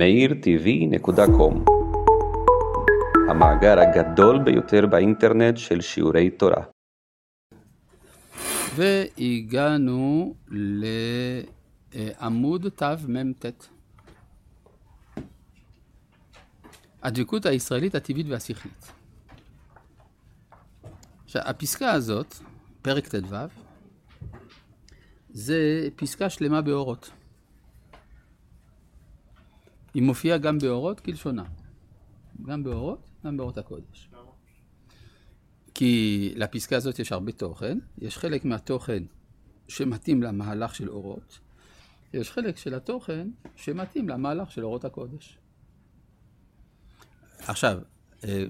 meirtvineco.com, המאגר הגדול ביותר באינטרנט של שיעורי תורה. והגענו לעמוד תמ"ט. הדבקות הישראלית הטבעית והשכלית. עכשיו, הפסקה הזאת, פרק ט"ו, זה פסקה שלמה באורות. היא מופיעה גם באורות כלשונה. גם באורות הקודש. כי לפסקה הזאת יש הרבה תוכן. יש חלק מהתוכן שמתאים למהלך של אורות. יש חלק של התוכן שמתאים למהלך של אורות הקודש. עכשיו,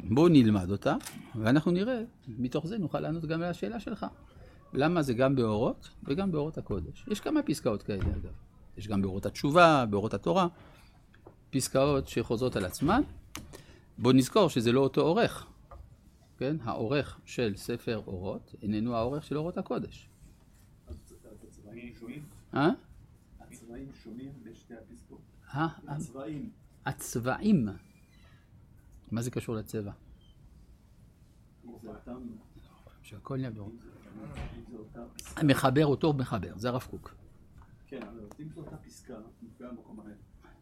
בואו נלמד אותה, ואנחנו נראה, מתוך זה נוכל לענות גם לשאלה שלך. למה זה גם באורות וגם באורות הקודש? יש כמה פסקאות כאלה, אגב. יש גם באורות התשובה, באורות התורה, פסקאות שחוזרות על עצמן. בואו נזכור שזה לא אותו עורך, כן? העורך של ספר אורות איננו העורך של אורות הקודש. הצבעים שונים? הצבעים שונים בשתי הפסקאות. הצבעים. הצבעים. מה זה קשור לצבע? שהכל נעבור. המחבר אותו מחבר, זה הרב קוק. כן, אבל אם זו אותה פסקה, נפגעה במקום אחר,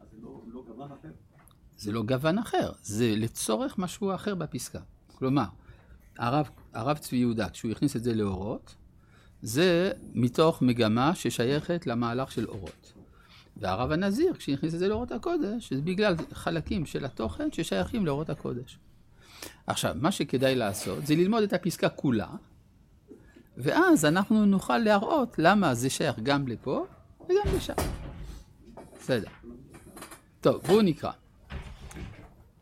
אז זה לא גוון אחר? זה לא גוון אחר, זה לצורך משהו אחר בפסקה. כלומר, הרב צבי יהודה, כשהוא הכניס את זה לאורות, זה מתוך מגמה ששייכת למהלך של אורות. והרב הנזיר, כשנכניס את זה לאורות הקודש, זה בגלל חלקים של התוכן ששייכים לאורות הקודש. עכשיו, מה שכדאי לעשות זה ללמוד את הפסקה כולה, ואז אנחנו נוכל להראות למה זה שייך גם לפה וגם לשם. בסדר. טוב, בואו נקרא.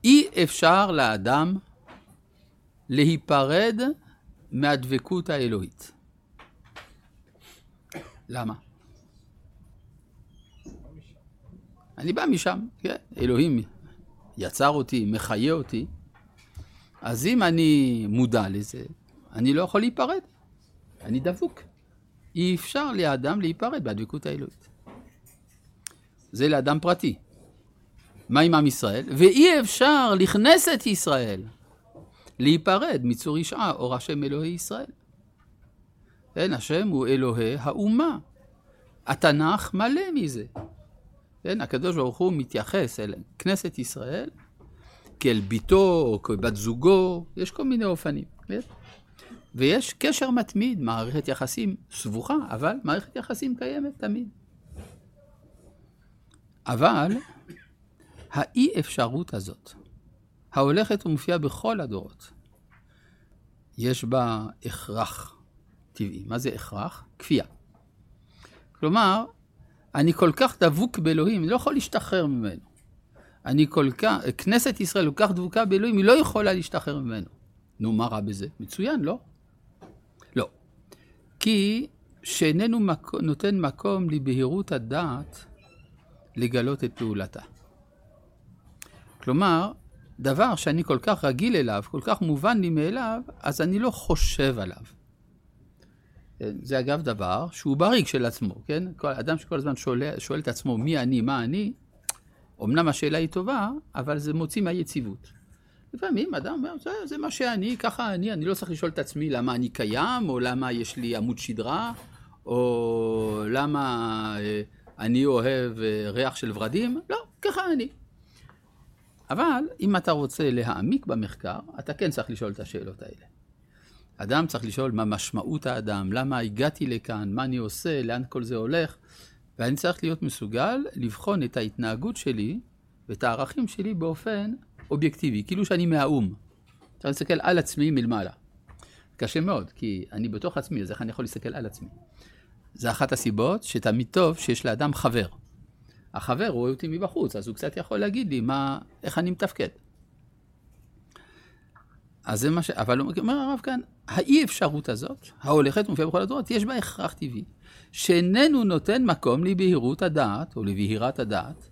אי אפשר לאדם להיפרד מהדבקות האלוהית. למה? אני בא משם, כן? אלוהים יצר אותי, מחיה אותי. אז אם אני מודע לזה, אני לא יכול להיפרד. אני דבוק. אי אפשר לאדם להיפרד בדבקות האלוהית. זה לאדם פרטי. מה עם עם ישראל? ואי אפשר לכנסת ישראל להיפרד מצור ישעה, אור השם אלוהי ישראל. כן, השם הוא אלוהי האומה. התנ"ך מלא מזה. כן, הקדוש ברוך הוא מתייחס אל כנסת ישראל כאל ביתו או כבת זוגו, יש כל מיני אופנים, כן? ויש קשר מתמיד, מערכת יחסים סבוכה, אבל מערכת יחסים קיימת תמיד. אבל האי אפשרות הזאת, ההולכת ומופיעה בכל הדורות, יש בה הכרח טבעי. מה זה הכרח? כפייה. כלומר, אני כל כך דבוק באלוהים, אני לא יכול להשתחרר ממנו. כנסת ישראל כל כך דבוקה באלוהים, היא לא יכולה להשתחרר ממנו. נו, מה רע בזה? מצוין, לא? לא. כי שאיננו נותן מקום לבהירות הדעת לגלות את פעולתה. כלומר, דבר שאני כל כך רגיל אליו, כל כך מובן לי מאליו, אז אני לא חושב עליו. זה אגב דבר שהוא בריק של עצמו, כן? אדם שכל הזמן שואל את עצמו מי אני, מה אני, אמנם השאלה היא טובה, אבל זה מוציא מהיציבות. לפעמים אדם אומר, זה מה שאני, ככה אני לא צריך לשאול את עצמי למה אני קיים, או למה יש לי עמוד שדרה, או למה אני אוהב ריח של ורדים, לא, ככה אני. אבל אם אתה רוצה להעמיק במחקר, אתה כן צריך לשאול את השאלות האלה. אדם צריך לשאול מה משמעות האדם, למה הגעתי לכאן, מה אני עושה, לאן כל זה הולך, ואני צריך להיות מסוגל לבחון את ההתנהגות שלי ואת הערכים שלי באופן אובייקטיבי, כאילו שאני מהאום. צריך להסתכל על עצמי מלמעלה. קשה מאוד, כי אני בתוך עצמי, אז איך אני יכול להסתכל על עצמי? זה אחת הסיבות שתמיד טוב שיש לאדם חבר. החבר רואה אותי מבחוץ, אז הוא קצת יכול להגיד לי איך אני מתפקד. אז זה מה ש... אבל אומר הרב כאן, האי אפשרות הזאת, ההולכת ומופיעה בכל הדורות, יש בה הכרח טבעי, שאיננו נותן מקום לבהירות הדעת, או לבהירת הדעת,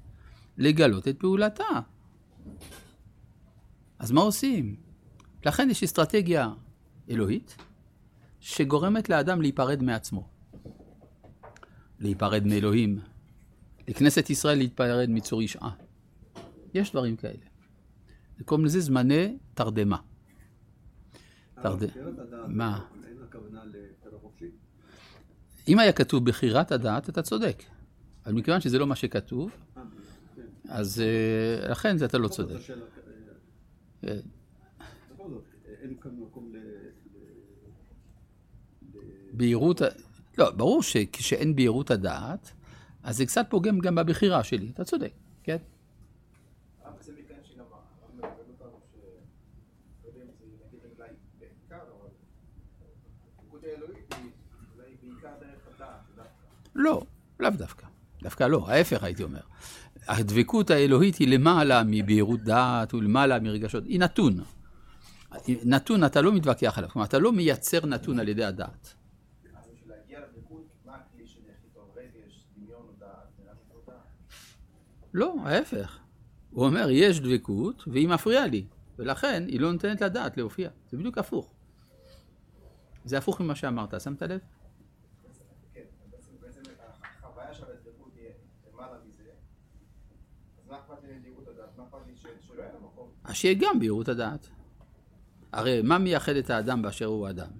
לגלות את פעולתה. אז מה עושים? לכן יש אסטרטגיה אלוהית, שגורמת לאדם להיפרד מעצמו. להיפרד מאלוהים. לכנסת ישראל להתפרד מצור ישעה. יש דברים כאלה. קוראים לזה זמני תרדמה. מה? אם היה כתוב בחירת הדעת, אתה צודק. אבל מכיוון שזה לא מה שכתוב, אז לכן אתה לא צודק. אין כאן מקום בהירות, לא, ברור שכשאין בהירות הדעת, אז זה קצת פוגם גם בבחירה שלי, אתה צודק, כן? אבל זה מכאן שגם הרב מלבד אותנו שקודם זה נגיד אולי בעיקר, אבל נקודה אלוהית היא אולי בעיקר דרך הדעת, דווקא. לא, לאו דווקא, דווקא לא, ההפך הייתי אומר. הדבקות האלוהית היא למעלה מבהירות דעת ולמעלה מרגשות, היא נתון. נתון אתה לא מתווכח עליו, כלומר אתה לא מייצר נתון על ידי הדעת. לא, ההפך. הוא אומר, יש דבקות והיא מפריעה לי, ולכן היא לא נותנת לדעת להופיע. זה בדיוק הפוך. זה הפוך ממה שאמרת, שמת לב? כן, בעצם החוויה של הדבקות היא למעלה מזה. אז מה אכפת לי בהירות הדעת? מה אכפת לי שלא היה למקום? אז שיהיה גם בהירות הדעת. הרי מה מייחד את האדם באשר הוא האדם?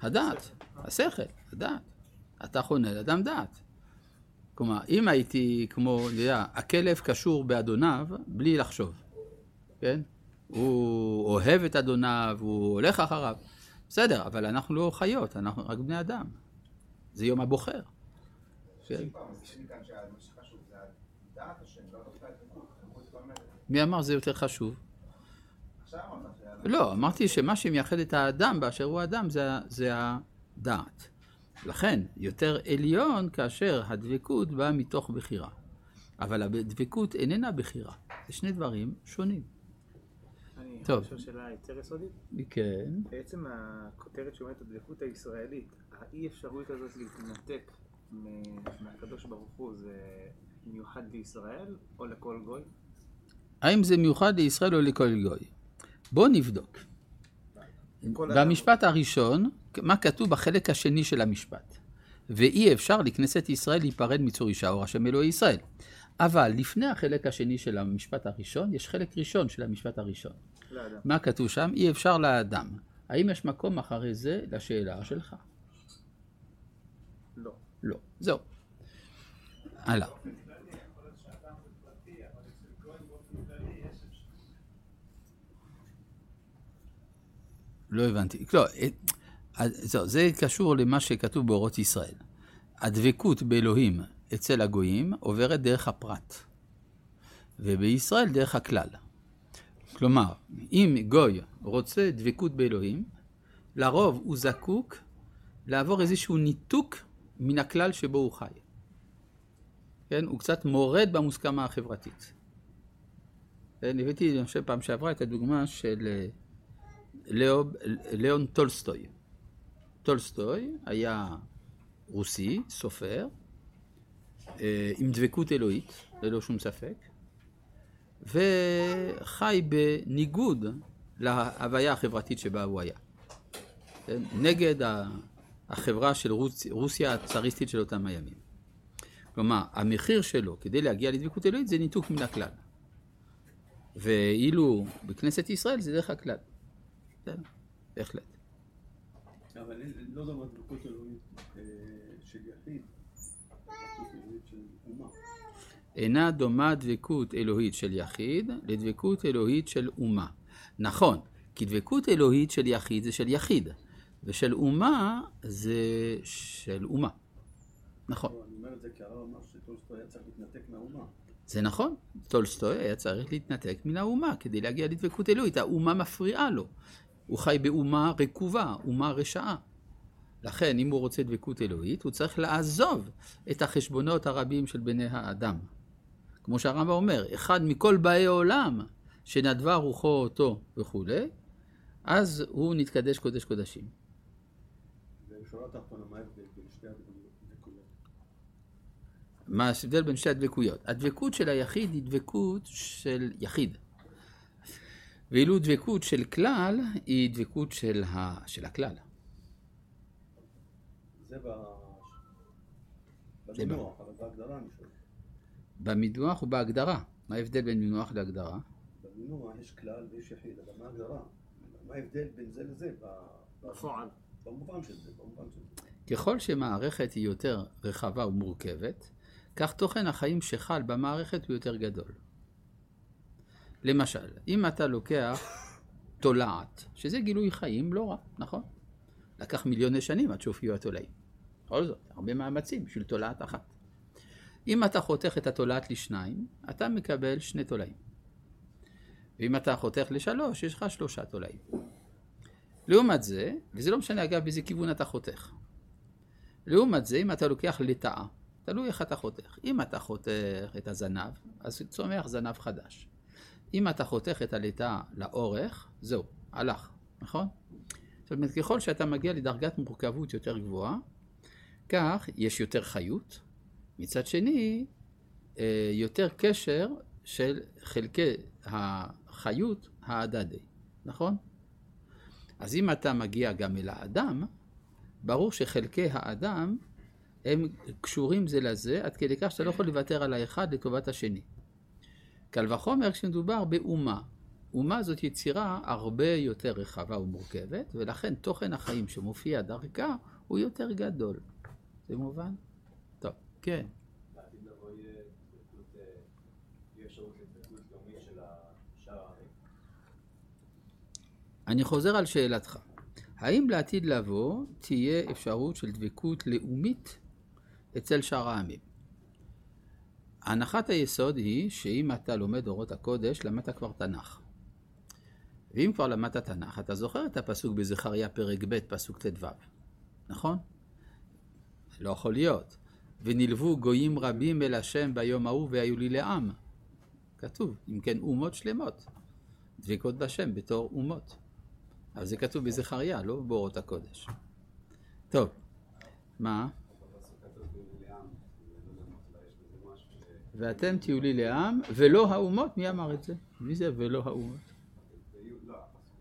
הדעת, השכל, הדעת. אתה חונן אדם דעת. כלומר, אם הייתי כמו, נראה, הכלב קשור באדוניו בלי לחשוב, כן? הוא אוהב את אדוניו, הוא הולך אחריו. בסדר, אבל אנחנו לא חיות, אנחנו רק בני אדם. זה יום הבוחר. מי אמר זה יותר חשוב? לא, אמרתי שמה שמייחד את האדם באשר הוא האדם זה הדעת. לכן, יותר עליון כאשר הדבקות באה מתוך בחירה. אבל הדבקות איננה בחירה. זה שני דברים שונים. אני חושב שאלה יותר יסודית. כן. בעצם הכותרת שאומרת הדבקות הישראלית, האי אפשרות הזאת להתנתק מהקדוש ברוך הוא, זה מיוחד לישראל או לכל גוי? האם זה מיוחד לישראל או לכל גוי? בוא נבדוק. במשפט הראשון, מה כתוב בחלק השני של המשפט? ואי אפשר לכנסת ישראל להיפרד מצור אישה או רשם אלוהי ישראל. אבל לפני החלק השני של המשפט הראשון, יש חלק ראשון של המשפט הראשון. לאדם. מה כתוב שם? אי אפשר לאדם. האם יש מקום אחרי זה לשאלה שלך? לא. לא. זהו. הלאה. לא הבנתי. לא, זה קשור למה שכתוב באורות ישראל. הדבקות באלוהים אצל הגויים עוברת דרך הפרט, ובישראל דרך הכלל. כלומר, אם גוי רוצה דבקות באלוהים, לרוב הוא זקוק לעבור איזשהו ניתוק מן הכלל שבו הוא חי. כן? הוא קצת מורד במוסכמה החברתית. הבאתי, אני חושב, פעם שעברה את הדוגמה של ליאון טולסטוי. טולסטוי היה רוסי, סופר, עם דבקות אלוהית, ללא שום ספק, וחי בניגוד להוויה החברתית שבה הוא היה. נגד החברה של רוסיה הצאריסטית של אותם הימים. כלומר, המחיר שלו כדי להגיע לדבקות אלוהית זה ניתוק מן הכלל. ואילו בכנסת ישראל זה דרך הכלל. בהחלט. אבל לא זו מדבקות אלוהית של יחיד, אלוהית של אומה. אינה דומה דבקות אלוהית של יחיד לדבקות אלוהית של אומה. נכון, כי דבקות אלוהית של יחיד זה של יחיד, ושל אומה זה של אומה. נכון. אני אומר את זה כי הרב אמר שטולסטוי היה צריך להתנתק מהאומה. זה נכון, טולסטוי היה צריך להתנתק מן האומה כדי להגיע לדבקות אלוהית. האומה מפריעה לו. הוא חי באומה רקובה, אומה רשעה. לכן, אם הוא רוצה דבקות אלוהית, הוא צריך לעזוב את החשבונות הרבים של בני האדם. כמו שהרמב"ם אומר, אחד מכל באי העולם שנדבה רוחו אותו וכו', אז הוא נתקדש קודש קודשים. ושורת הפונמה בין שתי הדבקויות. מה ההבדל בין שתי הדבקויות? הדבקות של היחיד היא דבקות של יחיד. ואילו דבקות של כלל היא דבקות של הכלל. זה במינוח, אבל בהגדרה אני שואל. במינוח ובהגדרה, מה ההבדל בין מינוח להגדרה? במינוח יש כלל ויש יחיד, אבל מה ההגדרה? מה ההבדל בין זה לזה? בפועל. במובן של זה, במובן של זה. ככל שמערכת היא יותר רחבה ומורכבת, כך תוכן החיים שחל במערכת הוא יותר גדול. למשל, אם אתה לוקח תולעת, שזה גילוי חיים לא רע, נכון? לקח מיליוני שנים עד שהופיעו התולעים. בכל זאת, הרבה מאמצים בשביל תולעת אחת. אם אתה חותך את התולעת לשניים, אתה מקבל שני תולעים. ואם אתה חותך לשלוש, יש לך שלושה תולעים. לעומת זה, וזה לא משנה אגב באיזה כיוון אתה חותך. לעומת זה, אם אתה לוקח לטעה, תלוי איך אתה חותך. אם אתה חותך את הזנב, אז צומח זנב חדש. אם אתה חותך את הלטעה לאורך, זהו, הלך, נכון? זאת אומרת, ככל שאתה מגיע לדרגת מורכבות יותר גבוהה, כך יש יותר חיות, מצד שני, יותר קשר של חלקי החיות ההדדי, נכון? אז אם אתה מגיע גם אל האדם, ברור שחלקי האדם הם קשורים זה לזה, עד כדי כך שאתה לא יכול לוותר על האחד לטובת השני. קל וחומר כשמדובר באומה. אומה זאת יצירה הרבה יותר רחבה ומורכבת, ולכן תוכן החיים שמופיע דרכה הוא יותר גדול. זה מובן? טוב, כן. בעתיד לבוא יהיה אפשרות לתקלות לאומית של השאר הערבי. אני חוזר על שאלתך. האם לעתיד לבוא תהיה אפשרות של דבקות לאומית אצל שאר העמים? הנחת היסוד היא שאם אתה לומד אורות הקודש, למדת כבר תנ"ך. ואם כבר למדת תנ"ך, אתה זוכר את הפסוק בזכריה פרק ב' פסוק ט"ו, נכון? לא יכול להיות. ונלוו גויים רבים אל השם ביום ההוא והיו לי לעם. כתוב, אם כן אומות שלמות, דבקות בשם בתור אומות. אבל זה כתוב בזכריה, לא באורות הקודש. טוב, מה? ואתם תהיו לי לעם, ולא האומות, מי אמר את זה? מי זה ולא האומות?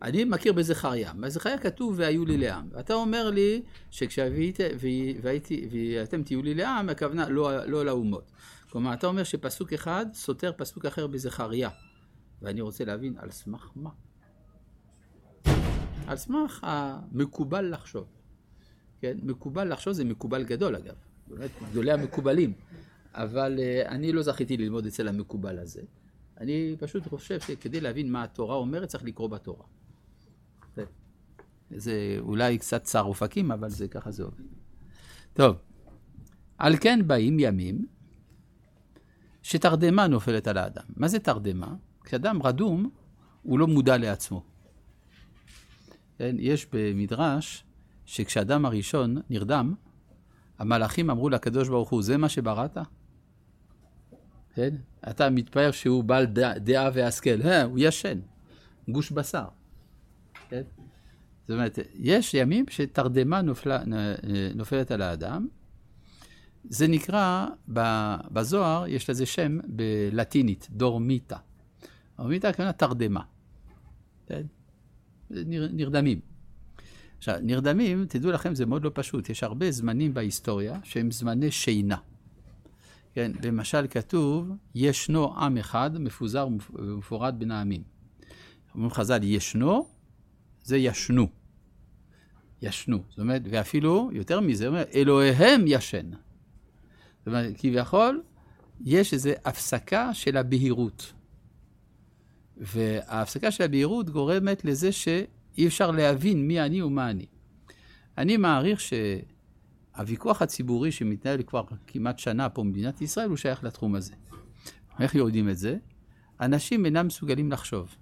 אני מכיר בזכריה, בזכריה כתוב והיו לי לעם. אתה אומר לי שכשאתם תהיו לי לעם, הכוונה לא לאומות. כלומר, אתה אומר שפסוק אחד סותר פסוק אחר בזכריה. ואני רוצה להבין, על סמך מה? על סמך המקובל לחשוב. כן? מקובל לחשוב זה מקובל גדול אגב. באמת, גדולי המקובלים. אבל אני לא זכיתי ללמוד אצל המקובל הזה. אני פשוט חושב שכדי להבין מה התורה אומרת, צריך לקרוא בתורה. זה אולי קצת צר אופקים, אבל זה ככה זה עובד. טוב, על כן באים ימים שתרדמה נופלת על האדם. מה זה תרדמה? כשאדם רדום, הוא לא מודע לעצמו. יש במדרש שכשאדם הראשון נרדם, המלאכים אמרו לקדוש ברוך הוא, זה מה שבראת? כן? אתה מתפאר שהוא בעל דעה והשכל. הוא ישן, גוש בשר. כן? זאת אומרת, יש ימים שתרדמה נופלת על האדם. זה נקרא, בזוהר יש לזה שם בלטינית, דורמיטה. דורמיטה הכוונה תרדמה. כן? נרדמים. עכשיו, נרדמים, תדעו לכם, זה מאוד לא פשוט. יש הרבה זמנים בהיסטוריה שהם זמני שינה. כן, למשל כתוב, ישנו עם אחד מפוזר ומפורד בין העמים. אומרים חז"ל, ישנו, זה ישנו. ישנו, זאת אומרת, ואפילו יותר מזה, אלוהיהם ישן. זאת אומרת, כביכול, יש איזו הפסקה של הבהירות. וההפסקה של הבהירות גורמת לזה שאי אפשר להבין מי אני ומה אני. אני מעריך שהוויכוח הציבורי שמתנהל כבר כמעט שנה פה במדינת ישראל הוא שייך לתחום הזה. איך יודעים את זה? אנשים אינם מסוגלים לחשוב.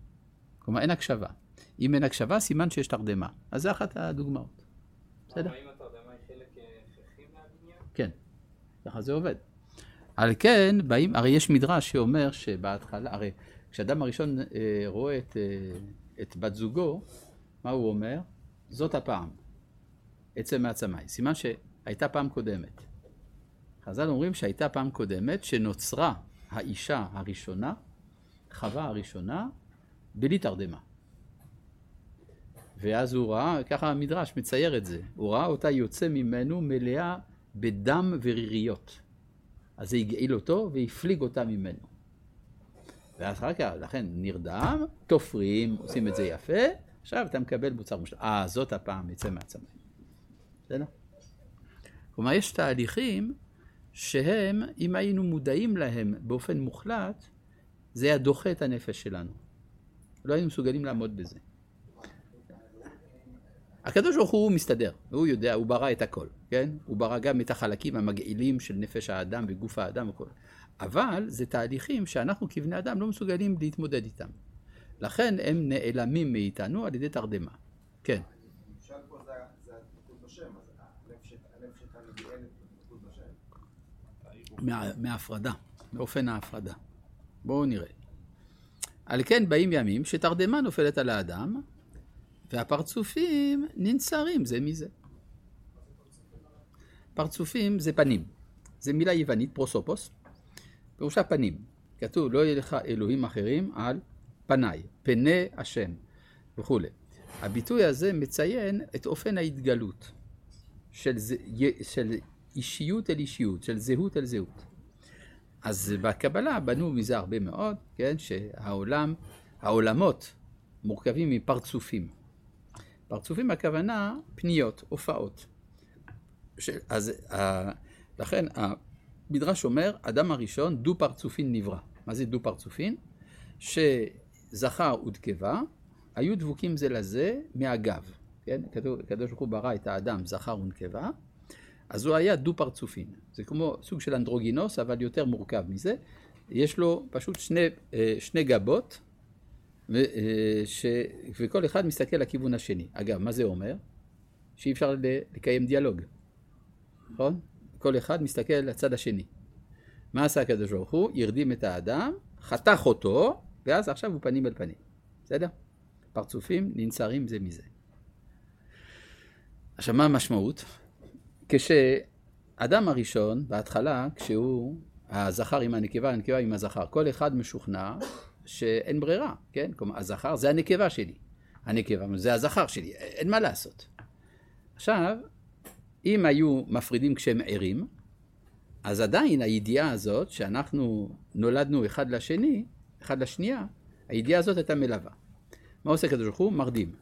כלומר, אין הקשבה. אם אין הקשבה, סימן שיש תרדמה. אז זה אחת הדוגמאות. בסדר? האם התרדמה היא חלק הכרחי מהבניין? כן. ככה זה עובד. על כן, באים, הרי יש מדרש שאומר שבהתחלה, הרי כשאדם הראשון רואה את בת זוגו, מה הוא אומר? זאת הפעם, עצם מעצמי. סימן שהייתה פעם קודמת. חז"ל אומרים שהייתה פעם קודמת שנוצרה האישה הראשונה, חווה הראשונה, בלי תרדמה. ואז הוא ראה, ככה המדרש מצייר את זה, הוא ראה אותה יוצא ממנו מלאה בדם וריריות. אז זה הגעיל אותו והפליג אותה ממנו. ואז אחר כך, לכן נרדם, תופרים, עושים את זה יפה, עכשיו אתה מקבל מוצר מושלם. זאת הפעם יצא מהצמאים. זה לא. כלומר, יש תהליכים שהם, אם היינו מודעים להם באופן מוחלט, זה היה דוחה את הנפש שלנו. לא היינו מסוגלים לעמוד בזה. הקדוש ברוך הוא מסתדר, הוא יודע, הוא ברא את הכל, כן? הוא ברא גם את החלקים המגעילים של נפש האדם וגוף האדם וכל. אבל זה תהליכים שאנחנו כבני אדם לא מסוגלים להתמודד איתם. לכן הם נעלמים מאיתנו על ידי תרדמה. כן. למשל פה זה התפקוד בשם, אז הלב שאתה מגיעלת לתפקוד בשם. מההפרדה, מאופן ההפרדה. בואו נראה. על כן באים ימים שתרדמה נופלת על האדם, והפרצופים ננצרים זה מזה. פרצופים זה פנים. זה מילה יוונית, פרוסופוס. פירושה פנים. כתוב, לא יהיה לך אלוהים אחרים על פניי, פני השם וכו'. הביטוי הזה מציין את אופן ההתגלות של אישיות אל אישיות, של זהות אל זהות. אז בקבלה בנו מזה הרבה מאוד, כן, שהעולמות מורכבים מפרצופים. פרצופים הכוונה פניות, הופעות. אז לכן המדרש אומר, אדם הראשון דו פרצופין נברא. מה זה דו פרצופין? שזכר ודקבה היו דבוקים זה לזה מהגב. כן? הקדוש ברוך הוא ברא את האדם זכר ונקבה, אז הוא היה דו פרצופין. זה כמו סוג של אנדרוגינוס, אבל יותר מורכב מזה. יש לו פשוט שני גבות, וכל אחד מסתכל לכיוון השני. אגב, מה זה אומר? שאי אפשר לקיים דיאלוג. נכון? כל אחד מסתכל לצד השני. מה עשה הקדוש ברוך הוא? ירדים את האדם, חתך אותו, ואז עכשיו הוא פנים אל פנים. בסדר? פרצופים ננצרים זה מזה. עכשיו, מה המשמעות? כשאדם הראשון, בהתחלה, כשהוא הזכר עם הנקבה, הנקבה עם הזכר, כל אחד משוכנע, שאין ברירה, כן? כלומר, הזכר זה הנקבה שלי. הנקבה זה הזכר שלי, אין מה לעשות. עכשיו, אם היו מפרידים כשהם ערים, אז עדיין הידיעה הזאת שאנחנו נולדנו אחד לשנייה, הידיעה הזאת הייתה מלווה. מה עושה הקדוש ברוך הוא? מרדים.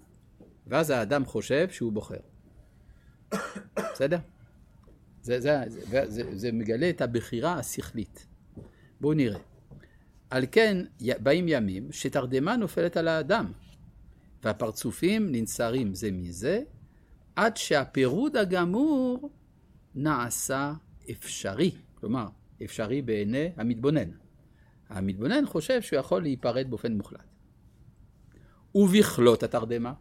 ואז האדם חושב שהוא בוחר. בסדר? זה מגלה את הבחירה השכלית. בואו נראה. על כן באים ימים שתרדמה נופלת על האדם, והפרצופים ננצרים זה מזה, עד שהפירוד הגמור נעשה אפשרי. כלומר, אפשרי בעיני המתבונן. המתבונן חושב שהוא יכול להיפרד באופן מוחלט. ובכלות התרדמה,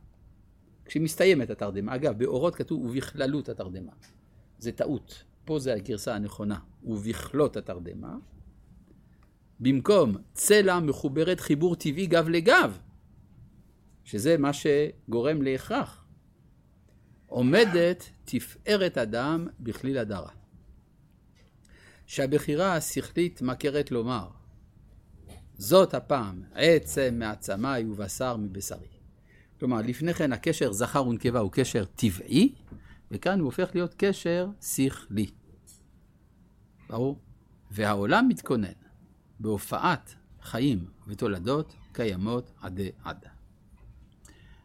כשמסתיימת התרדמה, אגב, באורות כתוב ובכללות התרדמה. זה טעות, פה זה הגרסה הנכונה, ובכלות התרדמה, במקום צלע מחוברת חיבור טבעי גב לגב, שזה מה שגורם להכרח, עומדת תפארת אדם בכליל הדרה. שהבחירה השכלית מכרת לומר, זאת הפעם עצם מעצמי ובשר מבשרי. כלומר, לפני כן הקשר זכר ונקבה הוא קשר טבעי, וכאן הוא הופך להיות קשר שכלי. ברור? והעולם מתכונן. בהופעת חיים ותולדות קיימות עדי עד.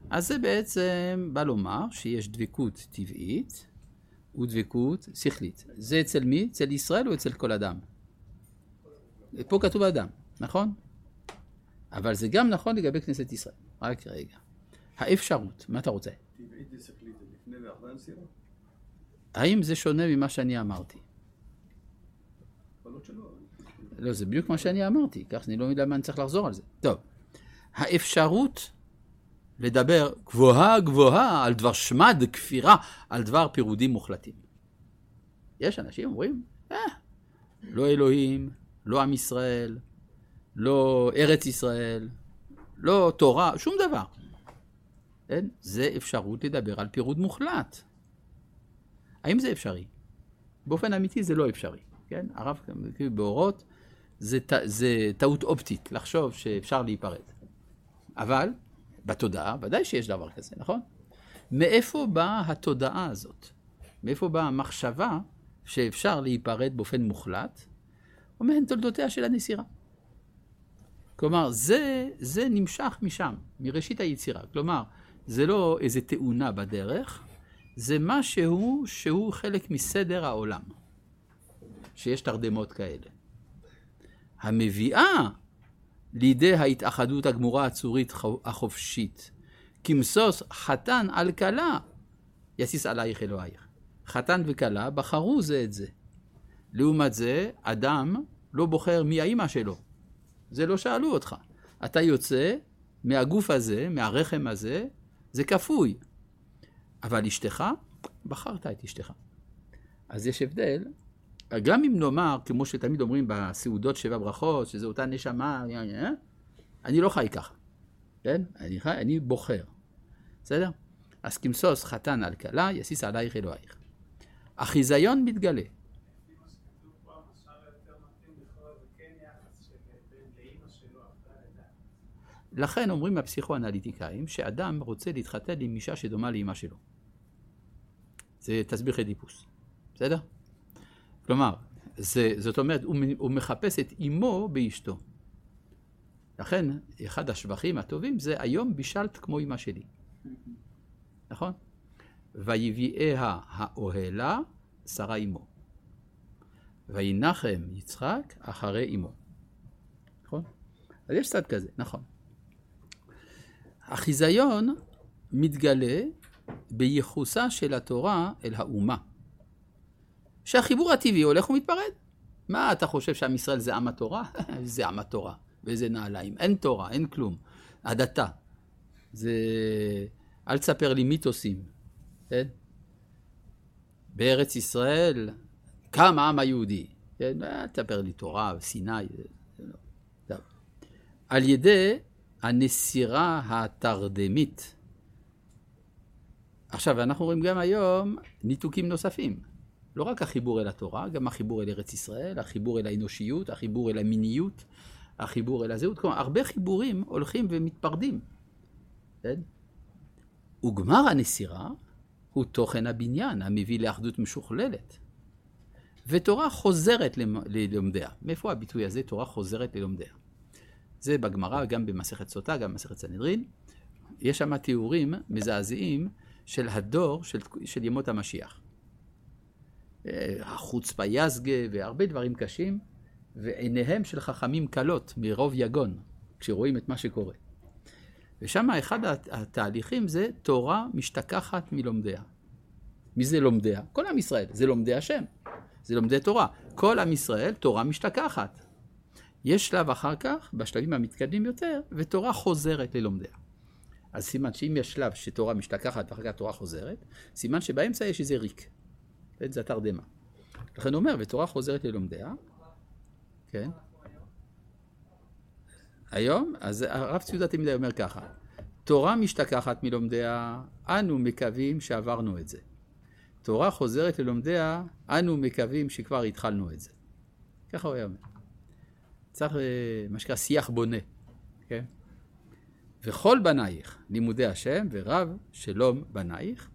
אז זה בעצם בא לומר שיש דבקות טבעית ודבקות שכלית. זה אצל מי? אצל ישראל או אצל כל אדם? פה כתוב אדם, נכון? אבל זה גם נכון לגבי כנסת ישראל. רק רגע. האפשרות, מה אתה רוצה? טבעית ושכלית, זה לפני ואחרי המסירה? האם זה שונה ממה שאני אמרתי? פעלות שלא. לא, זה בדיוק מה שאני אמרתי, כך אני לא יודע מה אני צריך לחזור על זה. טוב, האפשרות לדבר גבוהה גבוהה על דבר שמד, כפירה, על דבר פירודים מוחלטים. יש אנשים אומרים, לא אלוהים, לא עם ישראל, לא ארץ ישראל, לא תורה, שום דבר. אין? זה אפשרות לדבר על פירוד מוחלט. האם זה אפשרי? באופן אמיתי זה לא אפשרי. כן? הרב באורות, זה טעות אופטית, לחשוב שאפשר להיפרד. אבל בתודעה, ודאי שיש דבר כזה, נכון? מאיפה באה התודעה הזאת? מאיפה באה המחשבה שאפשר להיפרד באופן מוחלט? ומהן תולדותיה של הנסירה. כלומר, זה נמשך משם, מראשית היצירה. כלומר, זה לא איזה תאונה בדרך, זה משהו שהוא חלק מסדר העולם, שיש תרדמות כאלה. המביאה לידי ההתאחדות הגמורה הצורית החופשית, כמסוס חתן על קלה, יסיס עלייך אלוהייך. חתן וקלה בחרו זה את זה. לעומת זה, אדם לא בוחר מי האמא שלו. זה לא שאלו אותך. אתה יוצא מהגוף הזה, מהרחם הזה, זה כפוי. אבל אשתך, בחרת את אשתך. אז יש הבדל. גם אם נאמר, כמו שתמיד אומרים בסעודות שבע ברכות, שזו אותה נשמה, אני לא חי ככה. כן? אני בוחר. בסדר? אז כמסוס חתן על כלה, יסיס עלייך אלוהייך. החיזיון מתגלה. לכן אומרים הפסיכואנליטיקאים שאדם רוצה להתחתן עם אישה שדומה לאמא שלו. זה תסביך אדיפוס. בסדר? כלומר, זאת אומרת, הוא מחפש את אמו באשתו. לכן, אחד השבחים הטובים זה היום בישלת כמו אמא שלי. נכון? ויביאה האוהלה שרה אמו. וינחם יצחק אחרי אמו. נכון? אז יש צד כזה, נכון. החיזיון מתגלה בייחוסה של התורה אל האומה. שהחיבור הטבעי הולך ומתפרד. מה אתה חושב שעם ישראל זה עם התורה? זה עם התורה, וזה נעליים. אין תורה, אין כלום. הדתה. זה... אל תספר לי מיתוסים. כן? בארץ ישראל קם העם היהודי. כן? אל תספר לי תורה, סיני. טוב. על ידי... הנסירה התרדמית. עכשיו, אנחנו רואים גם היום ניתוקים נוספים. לא רק החיבור אל התורה, גם החיבור אל ארץ ישראל, החיבור אל האנושיות, החיבור אל המיניות, החיבור אל הזהות. כלומר, הרבה חיבורים הולכים ומתפרדים. כן? וגמר הנסירה הוא תוכן הבניין, המביא לאחדות משוכללת. ותורה חוזרת ללומדיה. מאיפה הביטוי הזה? תורה חוזרת ללומדיה. זה בגמרא, גם במסכת סוטה, גם במסכת סנהדרין. יש שם תיאורים מזעזעים של הדור של ימות המשיח. החוצפה יזגה והרבה דברים קשים, ועיניהם של חכמים קלות מרוב יגון, כשרואים את מה שקורה. ושם אחד התהליכים זה תורה משתכחת מלומדיה. מי זה לומדיה? כל עם ישראל. זה לומדי השם. זה לומדי תורה. כל עם ישראל תורה משתכחת. יש שלב אחר כך, בשלבים המתקדמים יותר, ותורה חוזרת ללומדיה. אז סימן שאם יש שלב שתורה משתכחת ואחר כך תורה חוזרת, סימן שבאמצע יש איזה ריק. זה תרדמה. לכן אומר, ותורה חוזרת ללומדיה. כן. היום, אז הרב ציודה תמיד אומר ככה, תורה משתכחת מלומדיה, אנו מקווים שעברנו את זה. תורה חוזרת ללומדיה, אנו מקווים שכבר התחלנו את זה. ככה הוא היה אומר. צריך מה שקרא שיח בונה, כן? וכל בנייך לימודי השם ורב שלום בנייך,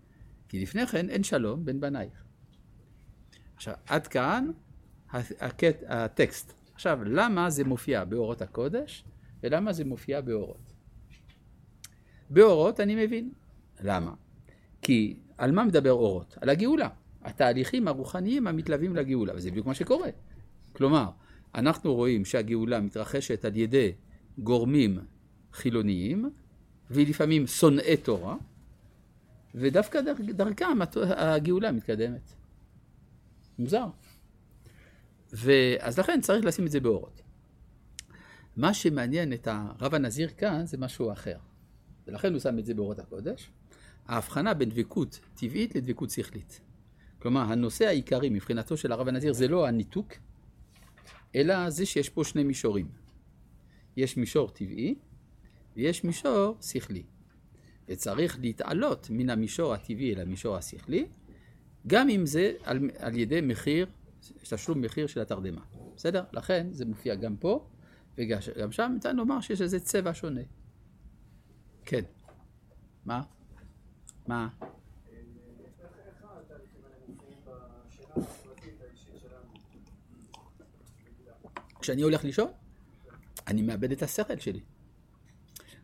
כי לפני כן אין שלום בין בנייך. עכשיו, עד כאן הטקסט. עכשיו, למה זה מופיע באורות הקודש ולמה זה מופיע באורות? באורות אני מבין. למה? כי על מה מדבר אורות? על הגאולה. התהליכים הרוחניים המתלווים לגאולה, וזה בדיוק מה שקורה. כלומר, אנחנו רואים שהגאולה מתרחשת על ידי גורמים חילוניים, ולפעמים שונאי תורה, ודווקא דרכם הגאולה מתקדמת. מוזר. אז לכן צריך לשים את זה באורות. מה שמעניין את הרב הנזיר כאן זה משהו אחר. ולכן הוא שם את זה באורות הקודש. ההבחנה בין דבקות טבעית לדבקות שכלית. כלומר, הנושא העיקרי מבחינתו של הרב הנזיר זה לא הניתוק, אלא זה שיש פה שני מישורים. יש מישור טבעי ויש מישור שכלי. וצריך להתעלות מן המישור הטבעי אל המישור השכלי, גם אם זה על ידי מחיר, תשלום מחיר של התרדמה. בסדר? לכן זה מופיע גם פה וגם שם. ניתן לומר שיש איזה צבע שונה. כן. מה? מה? כשאני הולך לישון, אני מאבד את השכל שלי.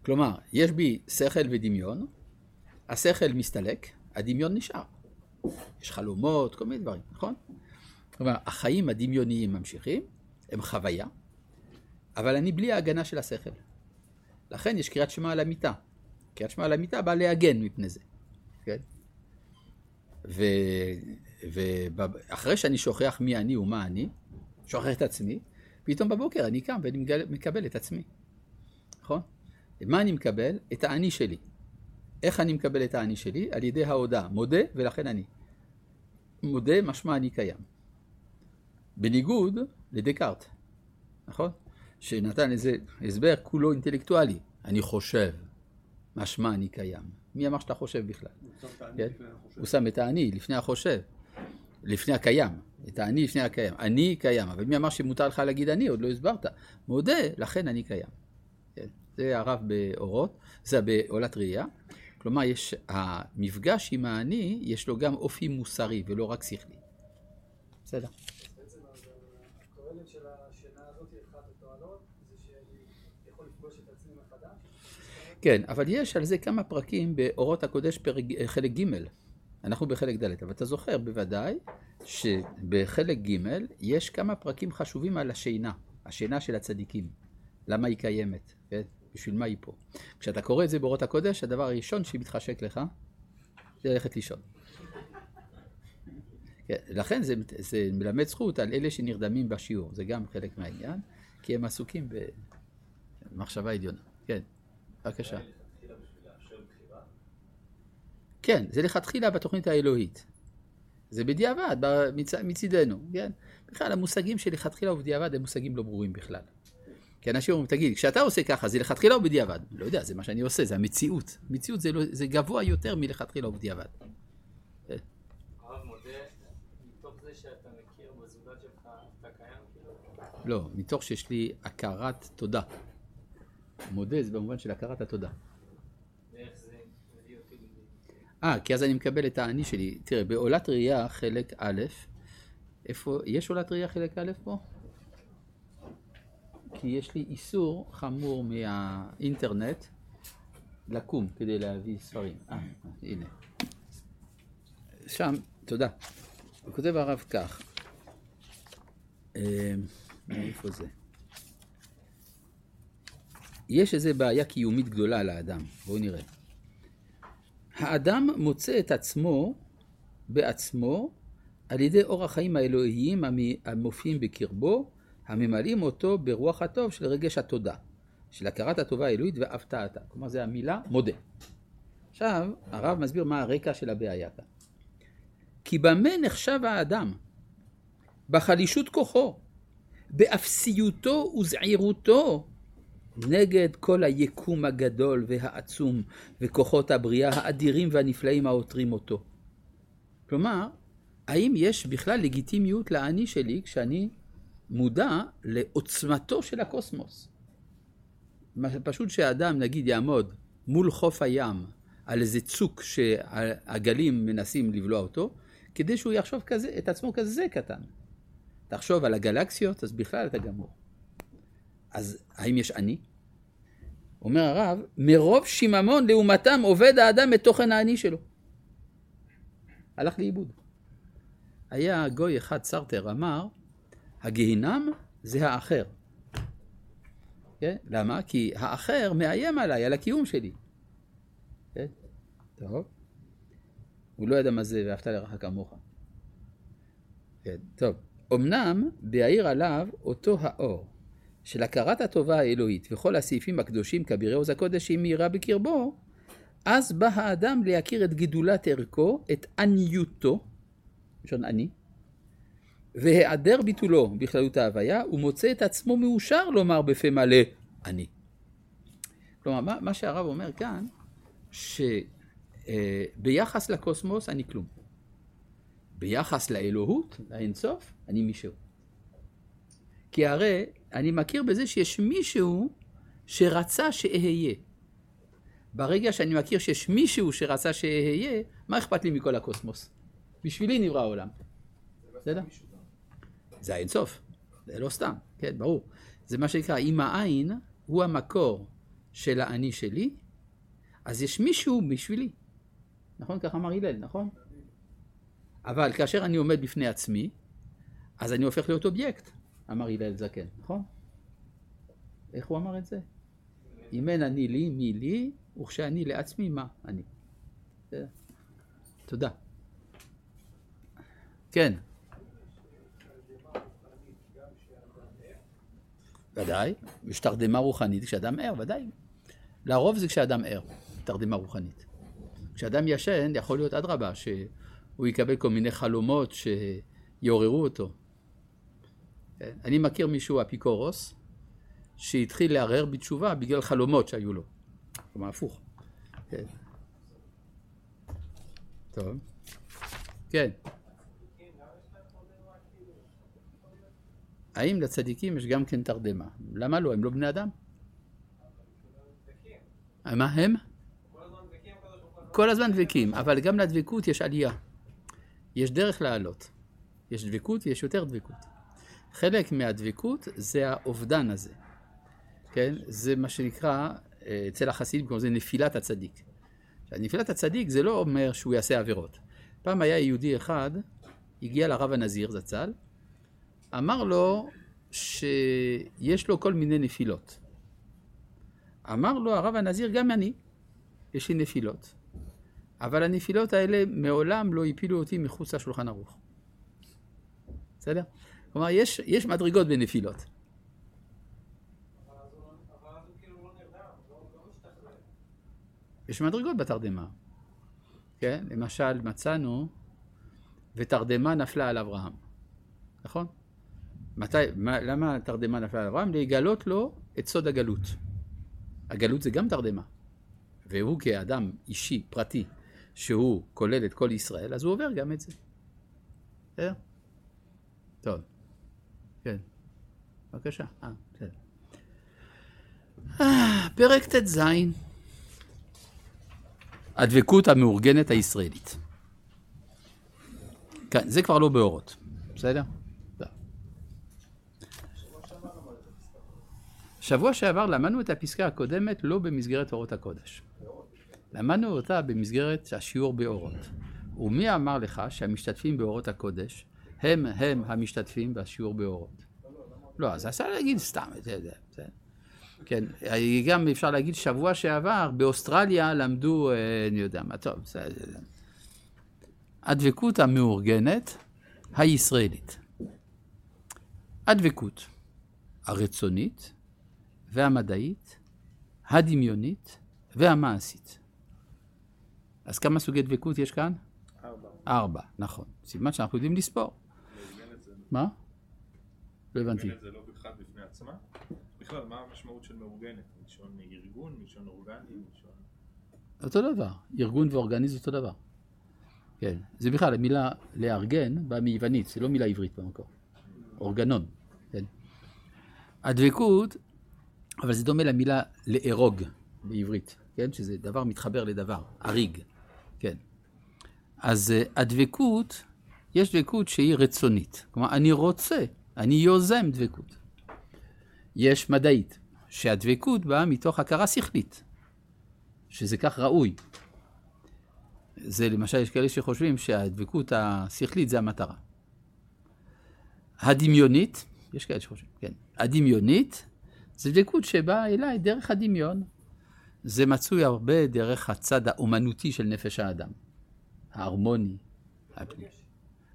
כלומר, יש בי שכל ודמיון, השכל מסתלק, הדמיון נשאר. יש חלומות, כל מיני דברים, נכון? כלומר, החיים הדמיוניים ממשיכים, הם חוויה, אבל אני בלי ההגנה של השכל. לכן יש קריאת שמע על המיטה. קריאת שמע על המיטה באה להגן מפני זה. כן? ואחרי שאני שוכח מי אני ומה אני, שוכח את עצמי, פתאום בבוקר אני קם ואני מקבל את עצמי. נכון? מה אני מקבל? את האני שלי. איך אני מקבל את האני שלי? על ידי ההודעה. מודה ולכן אני. מודה משמע אני קיים. בניגוד לדקארט. נכון? שנתן איזה הסבר כולו אינטלקטואלי. אני חושב. משמע אני קיים. מי אמר שאתה חושב בכלל? הוא שם את האני לפני החושב. לפני הקיים. את האני לפני הקיים. אני קיים. אבל מי אמר שמותר לך להגיד אני? עוד לא הסברת. מודה, לכן אני קיים. כן. זה הרב באורות, זה בעולת ראייה. כלומר, יש, המפגש עם האני, יש לו גם אופי מוסרי ולא רק שכלי. בסדר. בעצם הכוללת של השינה הזאת אחד התועלות, זה שאני יכול לפגוש את עצמי מחדש? כן, אבל יש על זה כמה פרקים באורות הקודש חלק ג', אנחנו בחלק ד', אבל אתה זוכר בוודאי שבחלק ג' יש כמה פרקים חשובים על השינה, השינה של הצדיקים, למה היא קיימת, כן? בשביל מה היא פה. כשאתה קורא את זה באורות הקודש, הדבר הראשון שמתחשק לך, זה ללכת לישון. כן, לכן זה מלמד זכות על אלה שנרדמים בשיעור, זה גם חלק מהעניין, כי הם עסוקים במחשבה עליונה. כן, בבקשה. כן, זה לכתחילה בתוכנית האלוהית. זה בדיעבד, מצידנו, כן? בכלל, המושגים של לכתחילה ובדיעבד הם מושגים לא ברורים בכלל. כי אנשים אומרים, תגיד, כשאתה עושה ככה, זה לכתחילה או בדיעבד? לא יודע, זה מה שאני עושה, זה המציאות. מציאות זה גבוה יותר מלכתחילה או בדיעבד. הרב מודה, מתוך זה שאתה מכיר בזוגת שלך, אתה קיים? לא, מתוך שיש לי הכרת תודה. מודה זה במובן של הכרת התודה. ואיך זה? כי אז אני מקבל את העני שלי. תראה, בעולת ראייה חלק א', איפה, יש עולת ראייה חלק א' פה? כי יש לי איסור חמור מהאינטרנט לקום כדי להביא ספרים. הנה. שם, תודה. הוא כותב הרב כך. איפה זה? יש איזו בעיה קיומית גדולה על האדם. בואו נראה. האדם מוצא את עצמו בעצמו על ידי אורח חיים האלוהיים המופיעים בקרבו, הממלאים אותו ברוח הטוב של רגש התודה, של הכרת הטובה האלוהית ואהבת אתה. כלומר, זה המילה מודה. עכשיו, הרב מסביר מה הרקע של הבעיה כאן. כי במה נחשב האדם? בחלישות כוחו, באפסיותו וזעירותו, נגד כל היקום הגדול והעצום וכוחות הבריאה האדירים והנפלאים העותרים אותו. כלומר, האם יש בכלל לגיטימיות לעני שלי כשאני מודע לעוצמתו של הקוסמוס? פשוט שהאדם, נגיד, יעמוד מול חוף הים על איזה צוק שהגלים מנסים לבלוע אותו, כדי שהוא יחשוב כזה, את עצמו כזה קטן. תחשוב על הגלקסיות, אז בכלל אתה גמור. אז האם יש אני? אומר הרב, מרוב שיממון לעומתם עובד האדם את תוכן האני שלו. הלך לאיבוד. היה גוי אחד, סרטר, אמר, הגיהינם זה האחר. כן? למה? כי האחר מאיים עליי, על הקיום שלי. כן? טוב. הוא לא ידע מה זה ואהבת לרעך כמוך. כן, טוב. אמנם בהאיר עליו אותו האור של הכרת הטובה האלוהית וכל הסעיפים הקדושים כבירי עוז הקודש היא מהירה בקרבו, אז בא האדם להכיר את גדולת ערכו, את עניותו, משון אני, והיעדר ביטולו בכללות ההוויה, הוא מוצא את עצמו מאושר לומר בפה מלא אני. כלומר, מה שהרב אומר כאן, שביחס לקוסמוס אני כלום. ביחס לאלוהות, לאינסוף, אני מישהו. כי הרי אני מכיר בזה שיש מישהו שרצה שאהיה. ברגע שאני מכיר שיש מישהו שרצה שאהיה, מה אכפת לי מכל הקוסמוס? בשבילי נברא העולם. בסדר? זה האינסוף, זה לא סתם, כן, ברור. זה מה שנקרא, אם העין הוא המקור של האני שלי, אז יש מישהו בשבילי. נכון? ככה אמר הלל, נכון? אבל כאשר אני עומד בפני עצמי, אז אני הופך להיות אובייקט, אמר הלל זקן, נכון? איך הוא אמר את זה? אם אין אני לי, מי לי, וכשאני לעצמי, מה אני? תודה. כן. ודאי, יש תרדמה רוחנית כשאדם ער, ודאי. לרוב זה כשאדם ער, תרדמה רוחנית. כשאדם ישן, יכול להיות אדרבה, שהוא יקבל כל מיני חלומות שיעוררו אותו. אני מכיר מישהו, אפיקורוס, שהתחיל לערער בתשובה בגלל חלומות שהיו לו. כלומר, הפוך. כן. טוב. כן. האם לצדיקים יש גם כן תרדמה? למה לא? הם לא בני אדם? מה הם? כל הזמן דבקים, אבל גם לדבקות יש עלייה. יש דרך לעלות. יש דבקות ויש יותר דבקות. חלק מהדבקות זה האובדן הזה. כן? זה מה שנקרא אצל החסידים, כמו זה נפילת הצדיק. נפילת הצדיק זה לא אומר שהוא יעשה עבירות. פעם היה יהודי אחד, הגיע לרב הנזיר זצ"ל, אמר לו שיש לו כל מיני נפילות. אמר לו הרב הנזיר, גם אני, יש לי נפילות. אבל הנפילות האלה מעולם לא הפילו אותי מחוץ לשולחן ערוך. בסדר? כלומר, יש מדרגות בנפילות. יש מדרגות בתרדמה. כן? למשל, מצאנו, ותרדמה נפלה על אברהם. נכון? למה תרדמה נפלה על אברהם? להגלות לו את סוד הגלות. הגלות זה גם תרדמה. והוא כאדם אישי, פרטי, שהוא כולל את כל ישראל, אז הוא עובר גם את זה. בסדר? טוב. כן. בבקשה. בסדר. פרק ט"ז. הדבקות המאורגנת הישראלית. כן, זה כבר לא באורות. בסדר? שבוע שעבר למדנו את הפסקה הקודמת לא במסגרת אורות הקודש. למדנו אותה במסגרת השיעור באורות. ומי אמר לך שהמשתתפים באורות הקודש הם המשתתפים בשיעור באורות? לא, אז אפשר להגיד סתם, זה. כן, גם אפשר להגיד שבוע שעבר באוסטרליה למדו, אני יודע מה, טוב, זה. הדבקות המאורגנת הישראלית. הדבקות הרצונית והמדעית, הדמיונית והמעשית. אז כמה סוגי דבקות יש כאן? 4, נכון. סימן שאנחנו יודעים לספור. מאורגנת זה... מה? לא הבנתי. מאורגנת זה לא בכלל בפני עצמה? בכלל, מה המשמעות של מאורגנת? מלשון ארגון, מלשון אורגני, מלשון... אותו דבר. ארגון ואורגני זה אותו דבר. כן. זה בכלל, המילה לארגן באה מיוונית, זה לא מילה עברית במקור. אורגנון. כן. הדבקות... אבל זה דומה למילה לארוג בעברית, כן? שזה דבר מתחבר לדבר, אריג, כן. אז הדבקות, יש דבקות שהיא רצונית. כלומר, אני רוצה, אני יוזם דבקות. יש מדעית, שהדבקות באה מתוך הכרה שכלית, שזה כך ראוי. זה למשל, יש כאלה שחושבים שהדבקות השכלית זה המטרה. הדמיונית, יש כאלה שחושבים, כן. הדמיונית, זו דבקות שבאה אליי דרך הדמיון. זה מצוי הרבה דרך הצד האומנותי של נפש האדם. ההרמוני. רגש.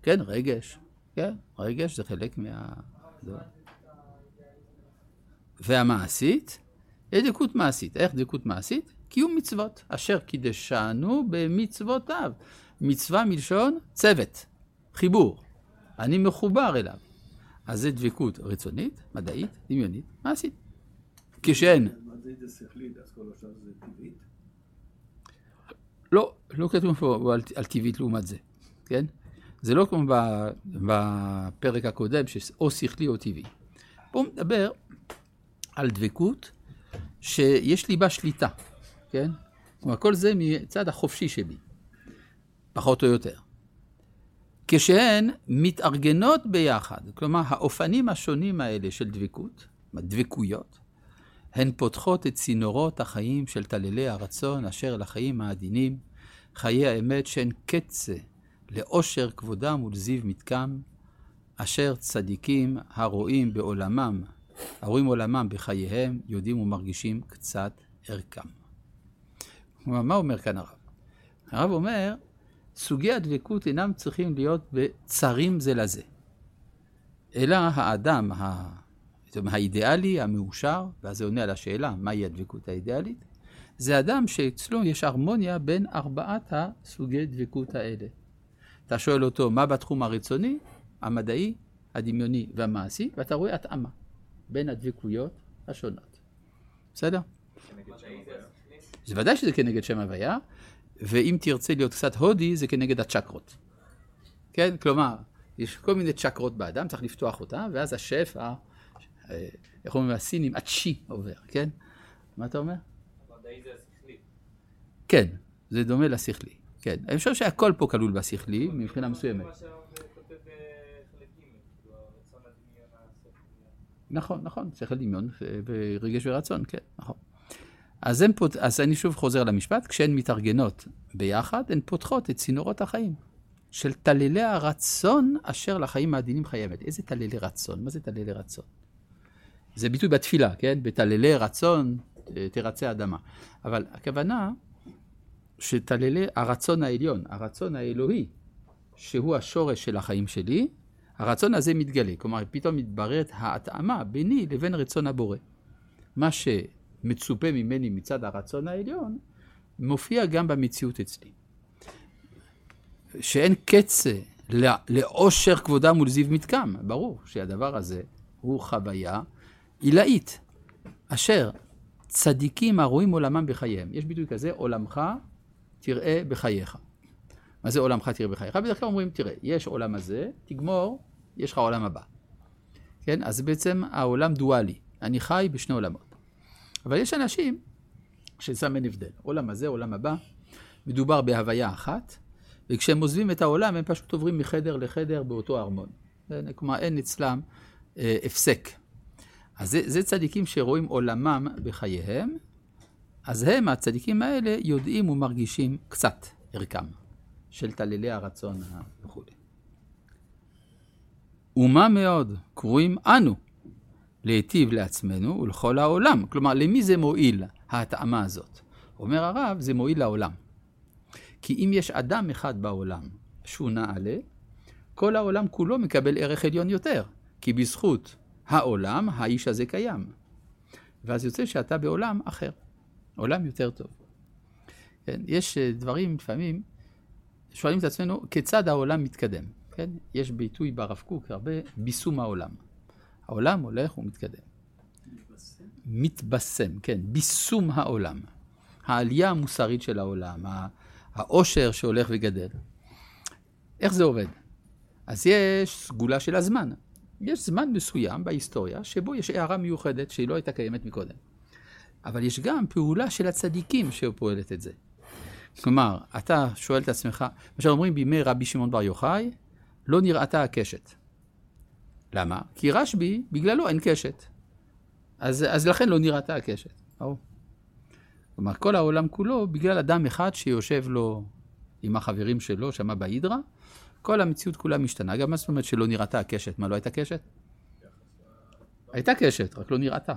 כן, רגש. כן, רגש זה חלק מה... והמעשית, היא דבקות מעשית. איך דבקות מעשית? קיום מצוות. אשר קידשנו במצוותיו. מצווה מלשון צוות, חיבור. אני מחובר אליו. אז זו דבקות רצונית, מדעית, דמיונית, מעשית. כשאין. מדעית זה שכלית, אז כל השאר זה טבעית? לא, לא כתוב פה על טבעית לעומת זה, כן? זה לא כמו בפרק הקודם, שאו שכלי או טבעי. פה מדבר על דבקות שיש לי בה שליטה, כן? כלומר, כל זה מצד החופשי שלי, פחות או יותר. כשהן מתארגנות ביחד, כלומר, האופנים השונים האלה של דבקות, הדבקויות, הן פותחות את צינורות החיים של תללי הרצון אשר לחיים העדינים, חיי האמת שהן קצה לאושר כבודם ולזיו מתקם, אשר צדיקים הרואים בעולמם, הרואים עולמם בחייהם, יודעים ומרגישים קצת ערכם. מה אומר כאן הרב? הרב אומר, סוגי הדבקות אינם צריכים להיות בצרים זה לזה, אלא האדם האידיאלי, המאושר, ואז זה עונה על השאלה, מהי הדבקות האידיאלית? זה אדם שאצלו יש הרמוניה בין ארבעת הסוגי דבקות האלה. אתה שואל אותו, מה בתחום הרצוני, המדעי, הדמיוני והמעשי, ואתה רואה התאמה בין הדבקויות השונות. בסדר? זה ודאי שזה כנגד שם הוויה, ואם תרצה להיות קצת הודי, זה כנגד הצ'קרות. כן? כלומר, יש כל מיני צ'קרות באדם, צריך לפתוח אותה, ואז השפע, איך אומרים, הסינים, הצ'י עובר, כן? מה אתה אומר? המדעי זה השכלי. כן, זה דומה לשכלי, כן. אני חושב שהכל פה כלול בשכלי, מבחינה מסוימת. נכון, נכון, שכל דמיון ורגש ורצון, כן, נכון. אז אני שוב חוזר למשפט, כשהן מתארגנות ביחד, הן פותחות את צינורות החיים, של תללי הרצון אשר לחיים העדינים חייבת. איזה תללי רצון? מה זה תללי רצון? זה ביטוי בתפילה, כן? בתללי רצון תרצה אדמה. אבל הכוונה שתללי הרצון העליון, הרצון האלוהי, שהוא השורש של החיים שלי, הרצון הזה מתגלה, כלומר פתאום מתבררת ההתאמה ביני לבין רצון הבורא. מה שמצופה ממני מצד הרצון העליון, מופיע גם במציאות אצלי. שאין קצה לאושר כבודם ולזיו מתקם, ברור שהדבר הזה הוא חוויה עילאית, אשר צדיקים הרואים עולמם בחייהם. יש ביטוי כזה, עולמך תראה בחייך. מה זה עולמך תראה בחייך? בדרך כלל אומרים, תראה, יש עולם הזה, תגמור, יש לך עולם הבא. כן? אז בעצם העולם דואלי. אני חי בשני עולמות. אבל יש אנשים ששם אין הבדל. עולם הזה, עולם הבא, מדובר בהוויה אחת, וכשהם עוזבים את העולם, הם פשוט עוברים מחדר לחדר באותו ארמון. כלומר, אין אצלם הפסק. אז זה צדיקים שרואים עולמם בחייהם, אז הם, הצדיקים האלה, יודעים ומרגישים קצת ערכם. של תללי הרצון וכו'. ומה מאוד קרואים אנו להיטיב לעצמנו ולכל העולם. כלומר, למי זה מועיל ההתאמה הזאת? אומר הרב, זה מועיל לעולם. כי אם יש אדם אחד בעולם שהוא נעלה, כל העולם כולו מקבל ערך עליון יותר. כי בזכות העולם, האיש הזה קיים. ואז יוצא שאתה בעולם אחר. עולם יותר טוב. כן? יש דברים לפעמים, שואלים את עצמנו, כיצד העולם מתקדם? כן? יש ביטוי ברב קוק הרבה, ביסום העולם. העולם הולך ומתקדם. מתבשם? מתבשם, כן. ביסום העולם. העלייה המוסרית של העולם, העושר שהולך וגדל. איך זה עובד? אז יש סגולה של הזמן. יש זמן מסוים בהיסטוריה, שבו יש הערה מיוחדת שהיא לא הייתה קיימת מקודם. אבל יש גם פעולה של הצדיקים שפועלת את זה. כלומר, אתה שואל את עצמך, מה שאומרים בימי רבי שמעון בר יוחאי, לא נראתה הקשת. למה? כי רשבי, בגללו אין קשת. אז לכן לא נראתה הקשת. כלומר, כל העולם כולו, בגלל אדם אחד שיושב לו עם החברים שלו, שמה בהידרה, כל המציאות כולה משתנה. גם מה זאת אומרת שלא נראתה הקשת? מה, לא הייתה קשת? הייתה קשת, רק לא נראתה.